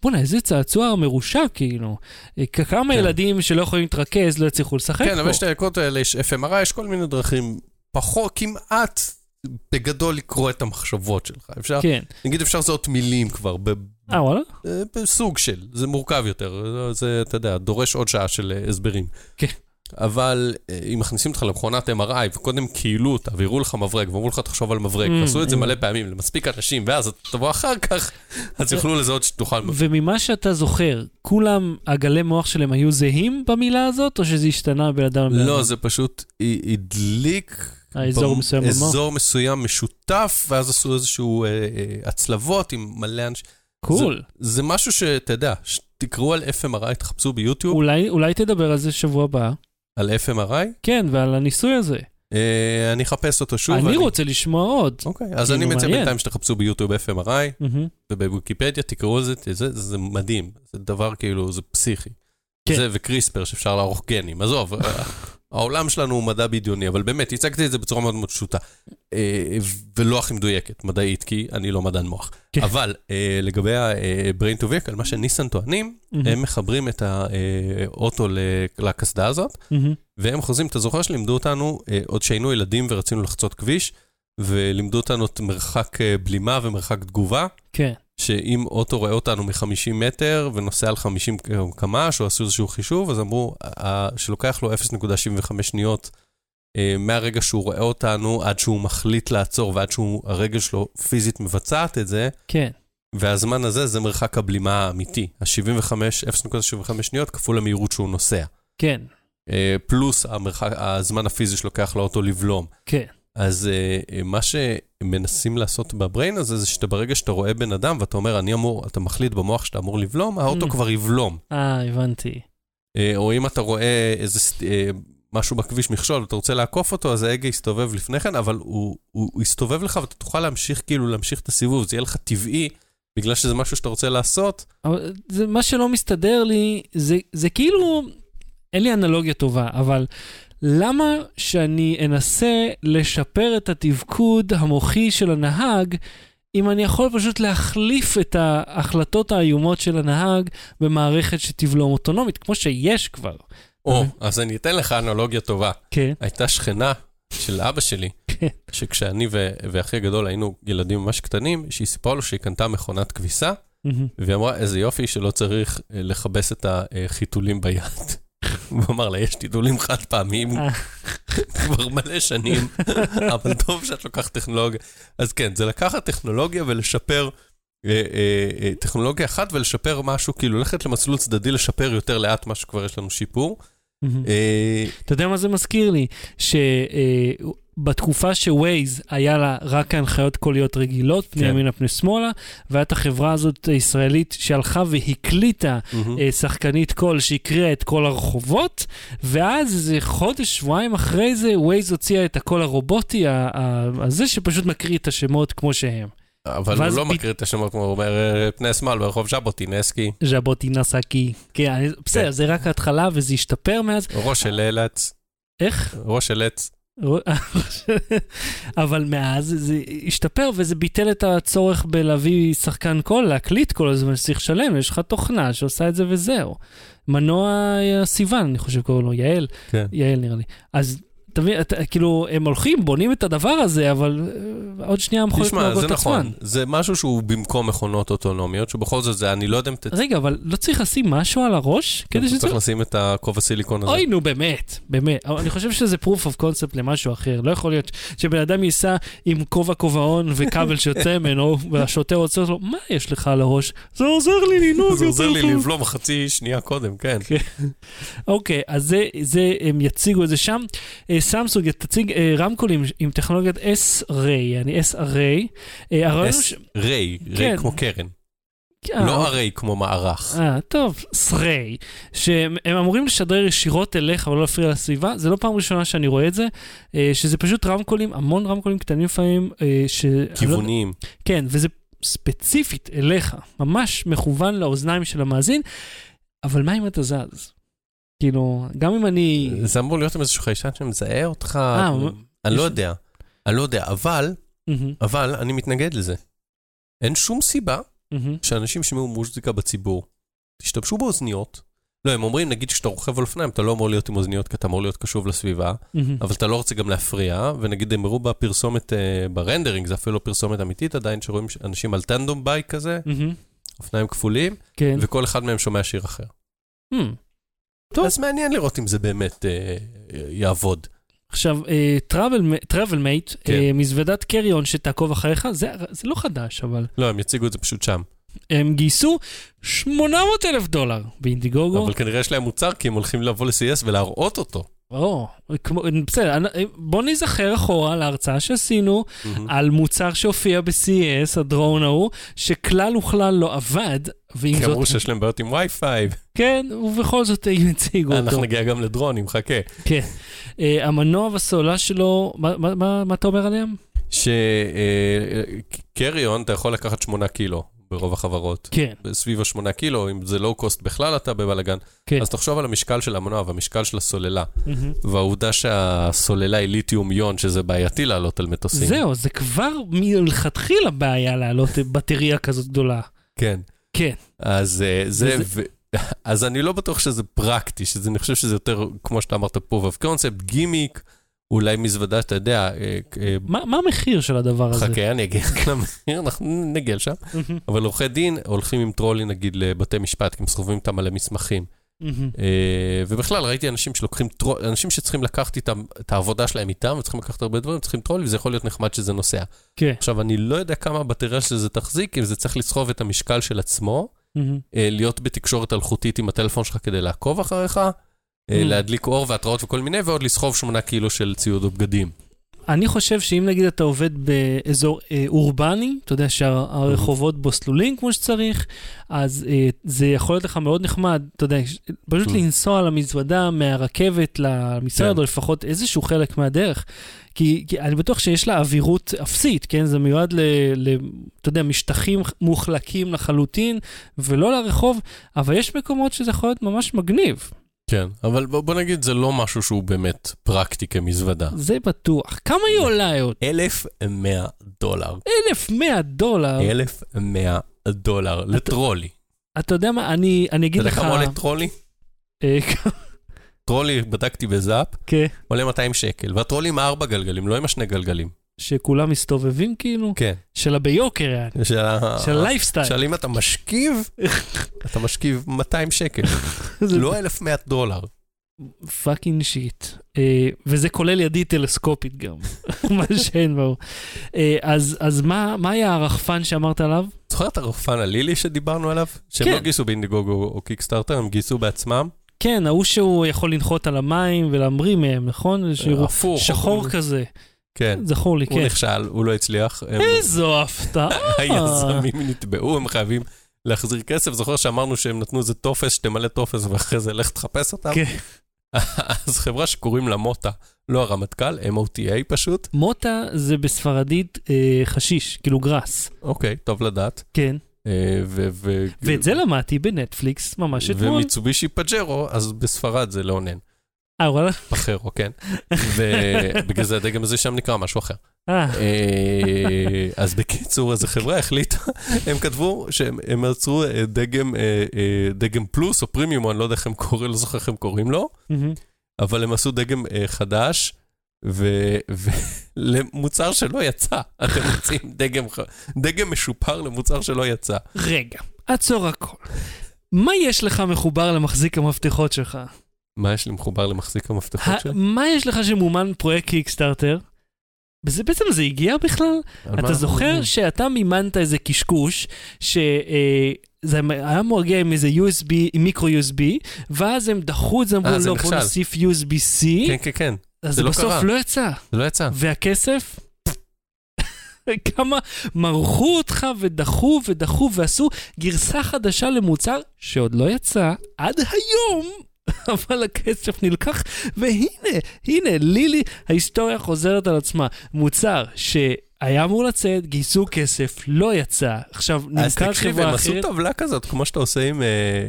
בוא'נה, איזה צעצוע מרושע, כאילו. כמה ילדים שלא יכולים להתרכז, לא יצליחו לשחק פה. כן, אבל יש את הערכות האלה, יש אף אם אר איי, יש כל מיני דרכים, פחות, כמעט בגדול לקרוא את המחשבות שלך. אפשר, נגיד, אפשר זאת מילים כבר, אה, וואלה? סוג של, זה מורכב יותר, זה, אתה יודע, דורש עוד שעה של הסברים. כן. אבל אם מכניסים אותך למכונת אם אר איי, וקודם קהילו אותה, ויראו לך מברק, ואמרו לך תחשוב על מברק, ועשו את זה מלא פעמים, למספיק אנשים, ואז תבוא אחר כך, אז יוכלו לזהות שתוכל מברק. וממה שאתה זוכר, כולם, הגלי מוח שלהם היו זהים במילה הזאת, או שזה השתנה בין אדם לבין אדם? לא, זה פשוט הדליק אזור מסוים משותף, ואז עשו איזשהו הצלבות עם מלא אנשים. קול. זה משהו שאתה יודע, תקראו על אף אם אר איי, תחפשו ביוטיוב. אולי תדבר על זה שבוע הבא. על אף אם אר איי? כן, ועל הניסוי הזה. אני אחפש אותו שוב. אני רוצה לשמוע עוד. אוקיי, אז אני מצא בינתיים שתחפשו ביוטיוב אף אם אר איי, ובוויקיפדיה תקראו על זה, זה מדהים. זה דבר כאילו, זה פסיכי. זה וקריספר שאפשר לערוך גנים. עזוב, העולם שלנו הוא מדע בדיוני, אבל באמת, הצגתי את זה בצורה מאוד מאוד פשוטה. ולא הכי מדויקת, מדעית, כי אני לא מדען מוח. אבל לגבי ה-Brain to Vehicle, מה שניסן טוענים, הם מחברים את האוטו לקסדה הזאת, והם חוזים, אתה זוכר שלימדו אותנו, עוד שהיינו ילדים ורצינו לחצות כביש, ולימדו אותנו את מרחק בלימה ומרחק תגובה, שאם אוטו רואה אותנו מ-חמישים מטר, ונוסע על חמישים קמ"ש, או עשו איזשהו חישוב, אז אמרו, שלוקח לו אפס נקודה שבעים וחמש שניות, מהרגע שהוא רואה אותנו, עד שהוא מחליט לעצור, ועד שהרגל שלו פיזית מבצעת את זה, כן. והזמן הזה זה מרחק הבלימה האמיתי. ה-שבעים וחמש, אפס נקודה שבעים וחמש שניות כפול המהירות שהוא נוסע. כן. פלוס המרחק, הזמן הפיזי שלוקח לאוטו לבלום. כן. אז מה שמנסים לעשות בבריין הזה, זה שאתה ברגע שאתה רואה בן אדם, ואתה אומר, אני אמור, אתה מחליט במוח שאתה אמור לבלום, האוטו כבר יבלום. אה, הבנתי. או אם אתה רואה איזה... משהו בכביש מכשול, ואתה רוצה לעקוף אותו, אז ההגה יסתובב לפני כן, אבל הוא, הוא, הוא יסתובב לך, ואתה תוכל להמשיך, כאילו, להמשיך את הסיבוב, זה יהיה לך טבעי, בגלל שזה משהו שאתה רוצה לעשות. אבל זה, מה שלא מסתדר לי, זה, זה כאילו, אין לי אנלוגיה טובה, אבל למה שאני אנסה לשפר את התפקוד המוחי של הנהג, אם אני יכול פשוט להחליף את ההחלטות האיומות של הנהג במערכת שתבלום אוטונומית, כמו שיש כבר. או, אז אני אתן לך אנלוגיה טובה. כן. הייתה שכנה של אבא שלי, שכשאני ואחי הגדול היינו ילדים ממש קטנים, שהיא סיפרה לו שהיא קנתה מכונת כביסה, והיא אמרה, איזה יופי שלא צריך לחבש את החיתולים ביד. הוא אמר לה, יש חיתולים חד פעמים, כבר מלא שנים, אבל טוב שאת לוקחת טכנולוגיה. אז כן, זה לקחת טכנולוגיה ולשפר... טכנולוגיה אחת ולשפר משהו, כאילו ללכת למסלול צדדי, לשפר יותר לאט מה שכבר יש לנו שיפור. אתה יודע מה זה מזכיר לי? שבתקופה שווייז היה לה רק הנחיות קוליות רגילות, פני ימינה פני שמאלה, ואת החברה הזאת הישראלית שהלכה והקליטה שחקנית קול שהקריאה את כל הרחובות, ואז איזה חודש, שבועיים אחרי זה, ווייז הוציאה את הקול הרובוטי הזה שפשוט מקריא את השמות כמו שהם. אבל הוא לא מכיר את השמות, הוא אומר, פני שמאל ברחוב ז'בוטינסקי. ז'בוטינסקי. כן, בסדר, זה רק ההתחלה וזה השתפר מאז. ראש של אלץ. איך? ראש של אלץ. אבל מאז זה השתפר וזה ביטל את הצורך בלהביא שחקן קול, להקליט כל הזמן שצריך שלם, יש לך תוכנה שעושה את זה וזהו. מנוע סיוון, אני חושב קוראים לו, יעל. יעל נראה לי. אז... כאילו, הם הולכים, בונים את הדבר הזה, אבל עוד שנייה המכונות נוהגות עצמן. תשמע, זה נכון. זה משהו שהוא במקום מכונות אוטונומיות, שבכל זאת זה, אני לא יודע... רגע, אבל לא צריך לשים משהו על הראש? כן, אתה צריך לשים את הכובע הסיליקון הזה. אוי, נו, באמת, באמת. אני חושב שזה proof of concept למשהו אחר. לא יכול להיות שבן אדם ייסע עם כובע כובעון וכבל שיוצא ממנו, והשוטר עוצר לו, מה יש לך על הראש? זה עוזר לי לנהוג. זה עוזר לי לבלום חצי שנייה קודם, כן. אוקיי, אז זה, הם יציגו את זה שם. סמסונג תציג רמקולים עם טכנולוגיית S-Ray, אני S-Ray. S-Ray, ריי כמו קרן. לא הרי כמו מערך. טוב, S-Ray. שהם אמורים לשדר ישירות אליך, אבל לא להפריע לסביבה. זה לא פעם ראשונה שאני רואה את זה, שזה פשוט רמקולים, המון רמקולים קטנים לפעמים. כיווניים. כן, וזה ספציפית אליך, ממש מכוון לאוזניים של המאזין, אבל מה אם אתה זז? כאילו, גם אם אני... זה אמור להיות עם איזשהו חיישן שמזהה אותך, אני לא יודע, אני לא יודע, אבל, אבל אני מתנגד לזה. אין שום סיבה שאנשים שמעו מוזיקה בציבור, תשתמשו באוזניות, לא, הם אומרים, נגיד שאתה רוכב על אופניים, אתה לא אמור להיות עם אוזניות, כי אתה אמור להיות קשוב לסביבה, אבל אתה לא רוצה גם להפריע, ונגיד הם הראו בפרסומת, ברנדרינג, זה אפילו פרסומת אמיתית עדיין, שרואים אנשים על טנדום בייק כזה, אופניים כפולים, כן. וכל אחד מהם שומע שיר אחר. Hmm. טוב. אז מעניין לראות אם זה באמת אה, יעבוד. עכשיו, טראבל מייט, מזוודת קריון שתעקוב אחריך, זה, זה לא חדש, אבל... לא, הם יציגו את זה פשוט שם. הם גייסו שמונה מאות אלף דולר באינדיגוגו. אבל כנראה יש להם מוצר, כי הם הולכים לבוא ל-סי אס ולהראות אותו. או, כמו, בסדר, בוא נזכר אחורה להרצאה שעשינו mm-hmm. על מוצר שהופיע ב-סי אס, הדרון ההוא, שכלל וכלל לא עבד, ועם זאת... כי אמרו שיש להם בעיות עם וי-פיי. כן, ובכל זאת הם הציגו אותו. אנחנו נגיע גם לדרונים, חכה. כן. המנוע והסוללה שלו, מה, מה, מה, מה אתה אומר עליהם? שקריון, אתה יכול לקחת שמונה קילו. ברוב החברות. כן. בסביב השמונה קילו, אם זה לואו-קוסט בכלל אתה בבלגן. כן. אז תחשוב על המשקל של המנוע והמשקל של הסוללה. Mm-hmm. והעובדה שהסוללה היא ליטיום-יון, שזה בעייתי לעלות על מטוסים. זהו, זה כבר מלכתחילה בעיה לעלות בטריה כזאת גדולה. כן. כן. אז זה... וזה... ו... אז אני לא בטוח שזה פרקטי, שזה, אני חושב שזה יותר, כמו שאתה אמרת פה, פרוב קונספט, גימיק, אולי מזוודה, אתה יודע... מה המחיר של הדבר הזה? חכה, אני אגיע למחיר, אנחנו נגיע שם. אבל עורכי דין הולכים עם טרולי, נגיד, לבתי משפט, כי הם סחובים איתם על המסמכים. ובכלל, ראיתי אנשים שלוקחים טרולי, אנשים שצריכים לקחת את העבודה שלהם איתם, וצריכים לקחת הרבה דברים, צריכים טרולי, וזה יכול להיות נחמד שזה נוסע. עכשיו, אני לא יודע כמה הבטריה שזה תחזיק, אם זה צריך לסחוב את המשקל של עצמו, להיות בתקשורת אלחוטית עם הטלפון שלך כדי לעקוב אחריך, להדליק אור והתראות וכל מיני, ועוד לסחוב שמונה קילו של ציוד ובגדים. אני חושב שאם נגיד אתה עובד באזור אורבני, אתה יודע שהרחובות בו סלולים כמו שצריך, אז זה יכול להיות לך מאוד נחמד, אתה יודע, פשוט לנסוע למזוודה מהרכבת למשרד, או לפחות איזשהו חלק מהדרך, כי אני בטוח שיש לה אווירות אפסית, כן? זה מיועד ל, אתה יודע, משטחים מוחלקים לחלוטין, ולא לרחוב, אבל יש מקומות שזה יכול להיות ממש מגניב. כן, אבל בוא נגיד, זה לא משהו שהוא באמת פרקטי כמזוודה. זה בטוח. כמה היא עולה עוד? אלף ומאה דולר. אלף ומאה דולר? אלף ומאה דולר, לטרולי. אתה יודע מה, אני אגיד לך... אתה יודע כמה עולה טרולי? טרולי, בדקתי בזאפ, עולה מאתיים שקל, והטרולי עם ארבע גלגלים, לא עם השני גלגלים. שכולם מסתובבים כאילו, כן. שלה ביוקר, יעני. שלה... של לייפסטייל. שאלה אם אתה משכיב, אתה משכיב מאתיים שקל, לא אלף ומאה דולר. פאקינג שיט. Uh, וזה כולל ידי טלסקופית גם, מה שאין בו. Uh, אז, אז מה, מה היה הרחפן שאמרת עליו? זוכר את הרחפן הלילי שדיברנו עליו? שהם כן. לא גייסו באינדיגוגו או, או קיקסטארטר, הם גייסו בעצמם. כן, ההוא שהוא יכול לנחות על המים ולהמריא מהם, נכון? שחור, שחור כזה. כן. זכור לי, כן. הוא נכשל, הוא לא הצליח. איזו הפתעה. היזמים נתבעו, הם חייבים להחזיר כסף. זוכר שאמרנו שהם נתנו איזה טופס, שתמלא טופס, ואחרי זה לך תחפש אותם. כן. אז חברה שקוראים לה מוטה, לא הרמטכ"ל, M O T A פשוט. מוטה זה בספרדית חשיש, כאילו גרס. אוקיי, טוב לדעת. כן. ואת זה למדתי בנטפליקס ממש אתמול. ומיצובישי פג'רו, אז בספרד זה לא עונן. אה, וואלה? פחרו, כן. ובגלל זה הדגם הזה שם נקרא משהו אחר. אז בקיצור, אז החברה החליטה, הם כתבו שהם יצרו דגם פלוס או פרימיום, אני לא יודע איך הם קוראים, לא זוכר איך הם קוראים לו, אבל הם עשו דגם חדש, ולמוצר שלא יצא. אתם רוצים דגם משופר למוצר שלא יצא. רגע, עצור הכל. מה יש לך מחובר למחזיק המפתחות שלך? מה יש לי מחובר למחזיק המפתחות שלה? מה יש לך שמומן פרויקט קיקסטארטר? בעצם זה הגיע בכלל? אתה זוכר שאתה מימנת איזה קשקוש, שזה היה מורגיע עם איזה יו אס בי, עם מיקרו-יו אס בי, ואז הם דחו את זה, אמרו לא, בוא נוסיף יו אס בי-C. כן, כן, כן. אז בסוף לא יצא. זה לא יצא. והכסף? כמה מרחו אותך ודחו ודחו ועשו גרסה חדשה למוצר, שעוד לא יצא עד היום. אבל הכסף נלקח, והנה, הנה, לילי, ההיסטוריה חוזרת על עצמה. מוצר שהיה אמור לצאת, גייסו כסף, לא יצא. עכשיו, נמכר חברה אחרת. אז תקשיב, הם עשו טבלה כזאת, כמו שאתה עושה עם,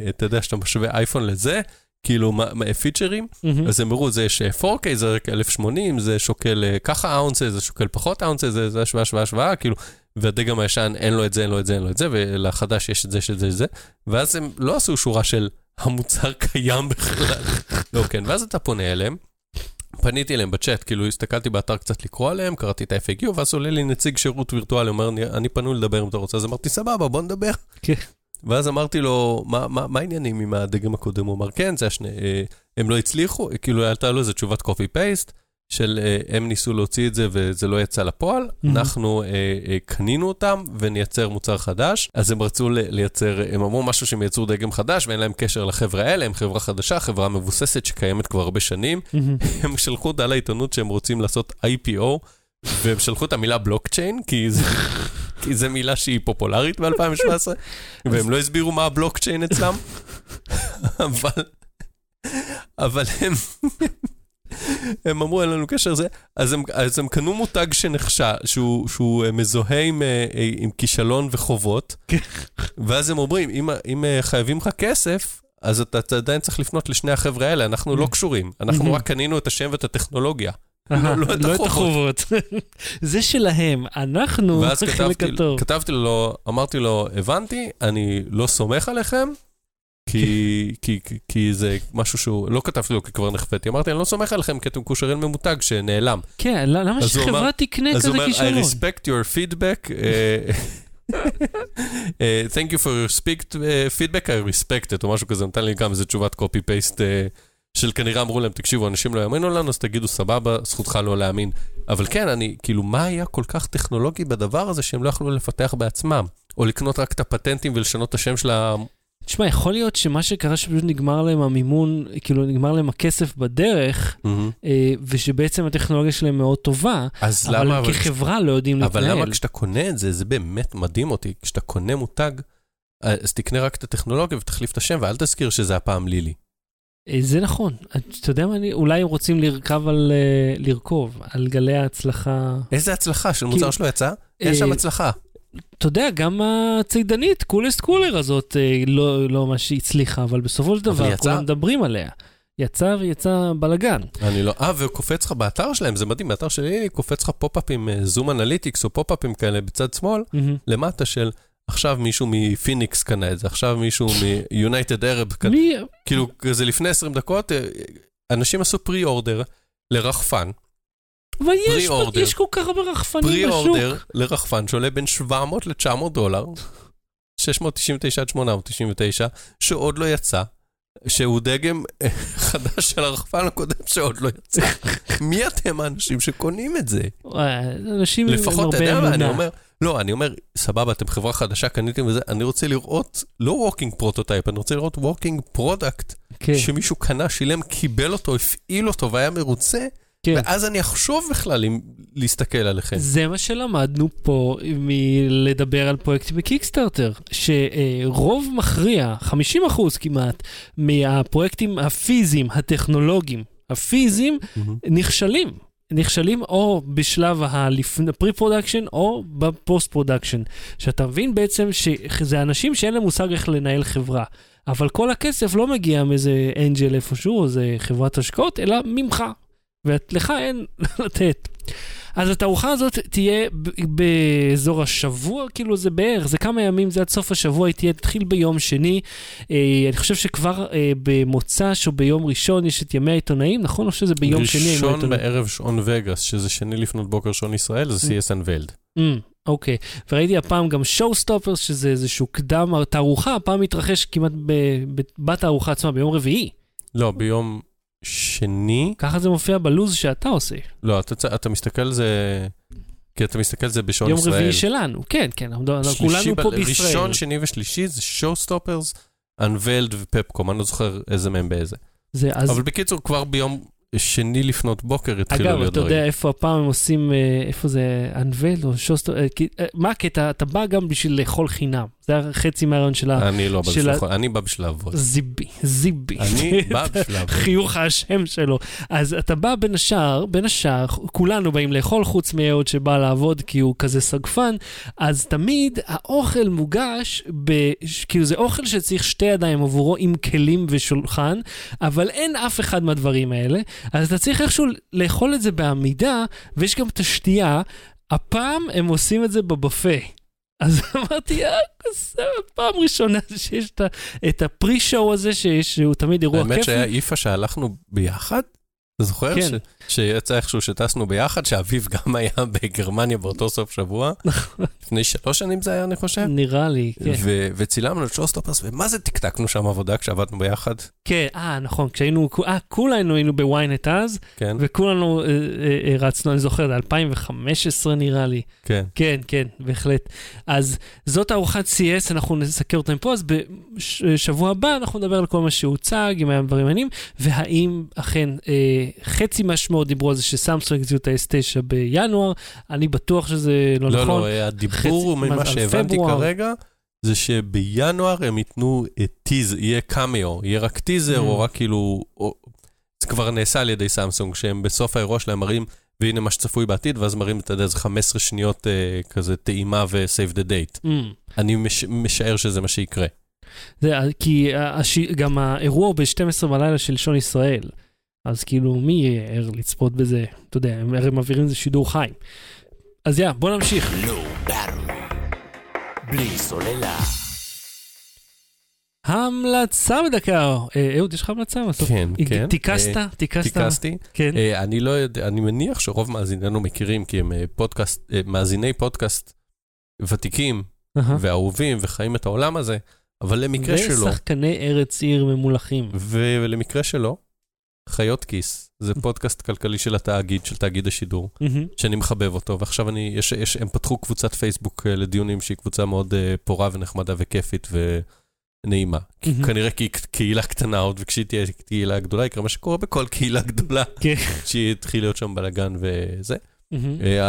אתה יודע, שאתה משווה אייפון לזה, כאילו, פיצ'רים, אז הם הראו, זה פור קיי, זה אלף שמונים, זה שוקל ככה אאונסה, זה שוקל פחות אאונסה, זה השוואה, השוואה, השוואה, כאילו, והדגם הישן, אין לו את זה, אין לו את זה, אין לו את זה, ולחדש יש את זה, את זה, את זה, ואז הם לא עשו שורה של המוצר קיים בכלל. לא, כן, ואז אתה פונה אליהם, פניתי אליהם בצ'אט, כאילו הסתכלתי באתר קצת לקרוא עליהם, קראתי את ה-אף איי קיו, ואז עולה לי נציג שירות וירטואלי, אומר, אני פנו לדבר אם אתה רוצה, אז אמרתי, סבבה, בוא נדבר. ואז אמרתי לו, מה, מה, מה העניינים עם הדגם הקודם? הוא אמר, כן, זה השני, הם לא הצליחו, כאילו הייתה לו איזו תשובת copy-paste, של הם ניסו להוציא את זה וזה לא יצא לפועל, mm-hmm. אנחנו אה, אה, קנינו אותם ונייצר מוצר חדש, אז הם רצו לייצר, הם אמרו משהו שהם ייצרו דגם חדש, ואין להם קשר לחברה האלה, הם חברה חדשה, חברה מבוססת שקיימת כבר הרבה שנים, mm-hmm. הם שלחו דעה לעיתונות שהם רוצים לעשות איי פי או, והם שלחו את המילה בלוקצ'יין, כי זה... כי זו מילה שהיא פופולרית ב-אלפיים שבע עשרה, והם לא הסבירו מה הבלוקצ'יין אצלם, אבל, אבל הם, הם אמרו, אין לנו קשר לזה, אז הם, אז הם קנו מותג שנחשב, שהוא, שהוא מזוהה עם, עם כישלון וחובות, ואז הם אומרים, אם, אם חייבים לך כסף, אז אתה, אתה עדיין צריך לפנות לשני החבר'ה האלה, אנחנו לא קשורים, אנחנו רק קנינו את השם ואת הטכנולוגיה. לא את החובות. זה שלהם, אנחנו... ואז כתבתי לו, אמרתי לו, הבנתי, אני לא סומך עליכם, כי זה משהו שהוא... לא כתבתי לו, כי כבר נחפתי. אמרתי, אני לא סומך עליכם, כי אתם קושרים ממותג שנעלם. כן, למה שחברה תקנה כזה כישרון? אז הוא אומר, I respect your feedback. Thank you for your feedback, I respect it, או משהו כזה, נתן לי גם איזו תשובת copy-paste... של כנראה אמרו להם, תקשיבו, אנשים לא יאמינו לנו, אז תגידו, סבבה, זכותך לא להאמין. אבל כן, אני, כאילו, מה היה כל כך טכנולוגי בדבר הזה, שהם לא יכלו לפתח בעצמם, או לקנות רק את הפטנטים ולשנות את השם של ה... תשמע, יכול להיות שמה שקרה שפשוט נגמר להם המימון, כאילו נגמר להם הכסף בדרך, ושבעצם הטכנולוגיה שלהם מאוד טובה, אבל כחברה לא יודעים להתנהל. אבל למה כשאתה קונה את זה, זה באמת מדהים אותי, כשאתה קונה מותג, אז תקנה רק את הטכנולוגיה ותחליף את השם, ואל תזכיר שזה הפעם לילי. זה נכון, אתה יודע מה, אולי הם רוצים לרכב על, לרכוב, על גלי ההצלחה. איזה הצלחה, של מוצר שלו יצא? אין שם הצלחה. אתה יודע, גם הצידנית, קולסט קולר הזאת, לא ממש הצליחה, אבל בסופו של דבר, כולם מדברים עליה. יצא ויצא בלגן. אני לא, אה, וקופץ לך באתר שלהם, זה מדהים, באתר שלי קופץ לך פופ-אפים, זום אנליטיקס או פופ-אפים כאלה בצד שמאל, למטה של... עכשיו מישהו מפיניקס קנה את זה, עכשיו מישהו מיונייטד ערב קנה. מי? כאילו, זה לפני עשרים דקות, אנשים עשו פרי-אורדר לרחפן. אבל יש כל כך הרבה רחפנים בשוק. פרי-אורדר לרחפן שעולה בין שבע מאות לתשע מאות דולר, שש מאות תשעים ותשע עד שמונה מאות תשעים ותשע, שעוד לא יצא, שהוא דגם חדש של הרחפן הקודם שעוד לא יצא. מי אתם האנשים שקונים את זה? אנשים עם הרבה אמונה. אני אומר... לא, אני אומר, סבבה, אתם חברה חדשה, קניתם וזה, אני רוצה לראות, לא walking prototype, אני רוצה לראות walking product, שמישהו קנה, שילם, קיבל אותו, הפעיל אותו, והיה מרוצה, ואז אני אחשוב בכלל אם להסתכל עליכם. זה מה שלמדנו פה, מלדבר על פרויקט בקיקסטארטר, שרוב מכריע, חמישים אחוז כמעט, מהפרויקטים הפיזיים, הטכנולוגיים, הפיזיים, נכשלים. נכשלים או בשלב הפרי-פרודקשן או בפוסט-פרודקשן, שאתה מבין בעצם שזה אנשים שאין להם מושג איך לנהל חברה, אבל כל הכסף לא מגיע מאיזה אנג'ל איפשהו או איזה חברת השקעות, אלא ממך, ולך אין לתת. אז התערוכה הזאת תהיה באזור השבוע, כאילו זה בערך, זה כמה ימים, זה עד סוף השבוע, היא תהיה, תתחיל ביום שני, אה, אני חושב שכבר אה, במוצ"ש או ביום ראשון יש את ימי העיתונאים, נכון? או שזה ביום שני ימי העיתונאים? ראשון בערב שעון וגאס, שזה שני לפנות בוקר שעון ישראל, זה סי אס Unveiled. אוקיי, וראיתי הפעם גם Showstoppers, שזה איזשהו קדם התערוכה, הפעם מתרחש כמעט בתערוכה עצמה, ביום רביעי. לא, ביום... שני. ככה זה מופיע בלוז שאתה עושה. לא, אתה, אתה מסתכל על זה, כי אתה מסתכל על זה בשעון ישראל. יום רביעי שלנו, כן, כן, כולנו פה בישראל. ראשון, שני ושלישי זה Showstoppers, Unveiled ופפקום, אני לא זוכר איזה מהם באיזה. אבל בקיצור, כבר ביום שני לפנות בוקר התחילו להיות דברים. אגב, אתה יודע איפה הפעם הם עושים, איפה זה Unveiled או Showstoppers, מה הקטע, אתה בא גם בשביל לאכול חינם. זה חצי מהרעיון של ה... אני לא בא בשביל לאכול, אני בא בשביל לעבוד. זיבי, זיבי. אני בא בשביל לעבוד. חיוך השם שלו. אז אתה בא בין השאר, בין השאר, כולנו באים לאכול חוץ מהיהוד שבא לעבוד, כי הוא כזה סגפן, אז תמיד האוכל מוגש, כאילו זה אוכל שצריך שתי ידיים עבורו, עם כלים ושולחן, אבל אין אף אחד מהדברים האלה, אז אתה צריך איכשהו לאכול את זה בעמידה, ויש גם תשתייה, הפעם הם עושים את זה בבופה. אז אמרתי, פעם ראשונה שיש את הפרי-שואו הזה, שהוא תמיד אירוע כיף. האמת שהיה איפה שהלכנו ביחד, אתה זוכר שיצא איכשהו שטסנו ביחד, שאביב גם היה בגרמניה באותו סוף שבוע, לפני שלוש שנים זה היה, אני חושב. נראה לי, כן. וצילמנו את שוסטופרס, ומה זה תקתקנו שם עבודה כשעבדנו ביחד? כן, אה, נכון, כשהיינו, אה, כולנו היינו בוויינט אז, וכולנו רצנו, אני זוכר, אלפיים וחמש עשרה נראה לי. כן. כן, כן, בהחלט. אז זאת ארוחת סי אס, אנחנו נסקר אותם פה, אז בשבוע הבא אנחנו נדבר על כל מה שהוצג, עם הדברים העניינים, והאם אכן חצי משמעות דיברו על זה שסמסונג הציעו את ה-אס תשע בינואר, אני בטוח שזה לא, לא נכון. לא, לא, הדיבור ממה שהבנתי פברואר. כרגע, זה שבינואר הם ייתנו טיזר, יהיה קמיו, יהיה רק טיזר, mm. או רק כאילו, או, זה כבר נעשה על ידי סמסונג, שהם בסוף האירוע שלהם מראים, והנה מה שצפוי בעתיד, ואז מראים, אתה יודע, זה חמש עשרה שניות אה, כזה טעימה ו-save the date. Mm. אני מש, משער שזה מה שיקרה. זה, כי הש, גם האירוע ב-שתים עשרה בלילה של שון ישראל, אז כאילו, מי יהיה ער לצפות בזה? אתה יודע, הם הרי מעבירים זה שידור חי. אז יא, בוא נמשיך. המלצה בדקה. אהוד, יש לך המלצה? כן, כן. תיקסת? תיקסתי. אני לא יודע, אני מניח שרוב מאזינינו מכירים, כי הם מאזיני פודקאסט ותיקים ואהובים וחיים את העולם הזה, אבל למקרה שלו... ושחקני ארץ עיר ממולכים. ולמקרה שלו, חיות כיס, זה פודקאסט כלכלי של התאגיד, של תאגיד השידור, שאני מחבב אותו, ועכשיו אני, יש, יש, הם פתחו קבוצת פייסבוק לדיונים, שהיא קבוצה מאוד פורה ונחמדה וכיפית ונעימה. כנראה כי קהילה קטנה עוד, וכשהיא תהיה קהילה גדולה, יקרה מה שקורה בכל קהילה גדולה, שהיא התחיל להיות שם בלגן וזה.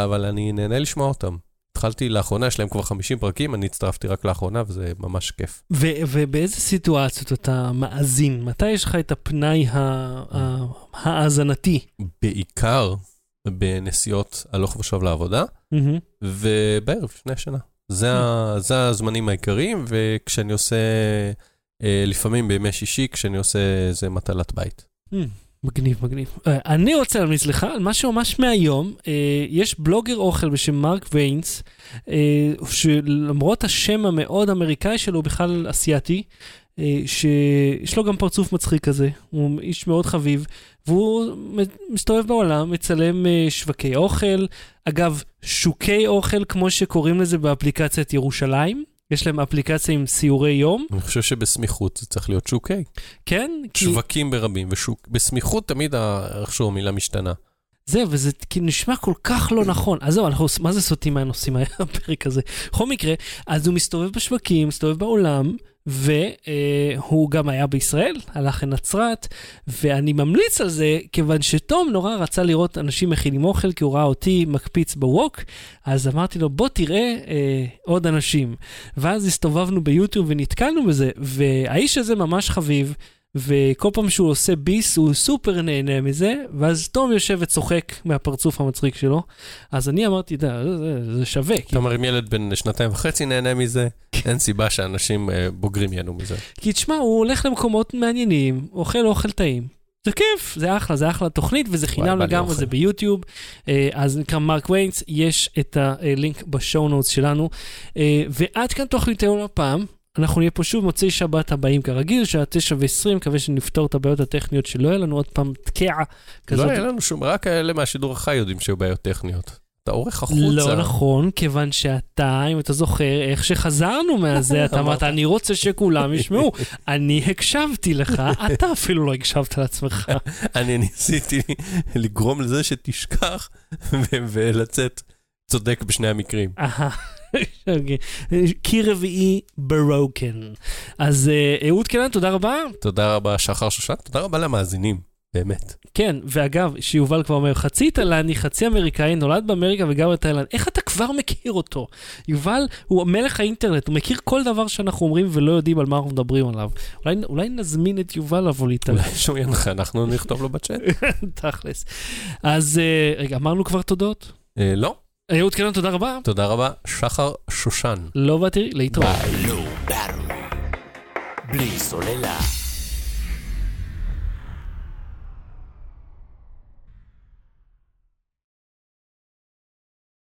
אבל אני נהנה לשמוע אותם. התחלתי לאחרונה, יש להם כבר חמישים פרקים, אני הצטרפתי רק לאחרונה, וזה ממש כיף. ובאיזה סיטואציות אתה מאזין? מתי יש לך את הפנאי האזנתי? בעיקר בנסיעות הלוך ושוב לעבודה, ובערב לפני השנה. זה הזמנים העיקריים, וכשאני עושה, לפעמים בימי שישי, כשאני עושה איזה מטלת בית. מגניב, מגניב. אני רוצה להמליץ לך על משהו ממש מהיום. יש בלוגר אוכל בשם מרק ויינס, שלמרות השם המאוד אמריקאי שלו, הוא בכלל אסיאתי, שיש לו גם פרצוף מצחיק כזה, הוא איש מאוד חביב, והוא מסתובב בעולם, מצלם שווקי אוכל, אגב, שוקי אוכל, כמו שקוראים לזה באפליקציית ירושלים, יש להם אפליקציה עם סיורי יום. אני חושב שבסמיכות זה צריך להיות שוקי. כן. שווקים ברבים, ובסמיכות תמיד איכשהו המילה משתנה. זהו, וזה נשמע כל כך לא נכון. אז זהו, מה זה סוטים מהנושאים הפרק הזה? בכל מקרה, אז הוא מסתובב בשווקים, מסתובב בעולם, והוא גם היה בישראל, הלך לנצרת, ואני ממליץ על זה, כיוון שתום נורא רצה לראות אנשים מכינים אוכל, כי הוא ראה אותי מקפיץ בווק, אז אמרתי לו, בוא תראה אה, עוד אנשים. ואז הסתובבנו ביוטיוב ונתקלנו בזה, והאיש הזה ממש חביב, וכל פעם שהוא עושה ביס, הוא סופר נהנה מזה, ואז תום יושב וצוחק מהפרצוף המצחיק שלו, אז אני אמרתי, זה, זה, זה שווה. אתה אומר, אם ילד בן שנתיים וחצי נהנה מזה, אין סיבה שאנשים בוגרים יענו מזה. כי תשמע, הוא הולך למקומות מעניינים, אוכל אוכל טעים. זה כיף, זה אחלה, זה אחלה תוכנית, וזה חינם לגמרי, זה ביוטיוב, אז נקרא מרק ויינס, יש את הלינק בשואו נוטס שלנו, ועד כאן תוכנית היום הפעם, אנחנו נהיה פה שוב מוצאי שבת הבאים כרגיל, שעה תשע ועשרים, מקווה שנפתור את הבעיות הטכניות, שלא יהיה לנו עוד פעם תקעה כזאת. לא היה לנו שום, רק אלה מהשידור החי יודעים שהיו בעיות טכניות. אתה אורך החוצה. לא נכון, כיוון שאתה, אם אתה זוכר, איך שחזרנו מהזה, אתה אמרת, אני רוצה שכולם ישמעו. אני הקשבתי לך, אתה אפילו לא הקשבת לעצמך. אני ניסיתי לגרום לזה שתשכח, ולצאת צודק בשני המקרים. אהה. קי רביעי ברוקן. אז אהוד קינן, תודה רבה. תודה רבה שחר שושן, תודה רבה למאזינים, באמת. כן, ואגב, שיובל כבר אומר, חצי תלני, חצי אמריקאי, נולד באמריקה וגם בתאילנד. איך אתה כבר מכיר אותו? יובל הוא מלך האינטרנט, הוא מכיר כל דבר שאנחנו אומרים ולא יודעים על מה אנחנו מדברים עליו. אולי, אולי נזמין את יובל לבוא להתאילנד. אולי שהוא ינח, אנחנו נכתוב לו בצ'אט. תכלס. אז רגע, אמרנו כבר תודות? לא. אהוד קינן, תודה רבה. תודה רבה, שחר שושן. לא באתי להתראות. בלי סוללה.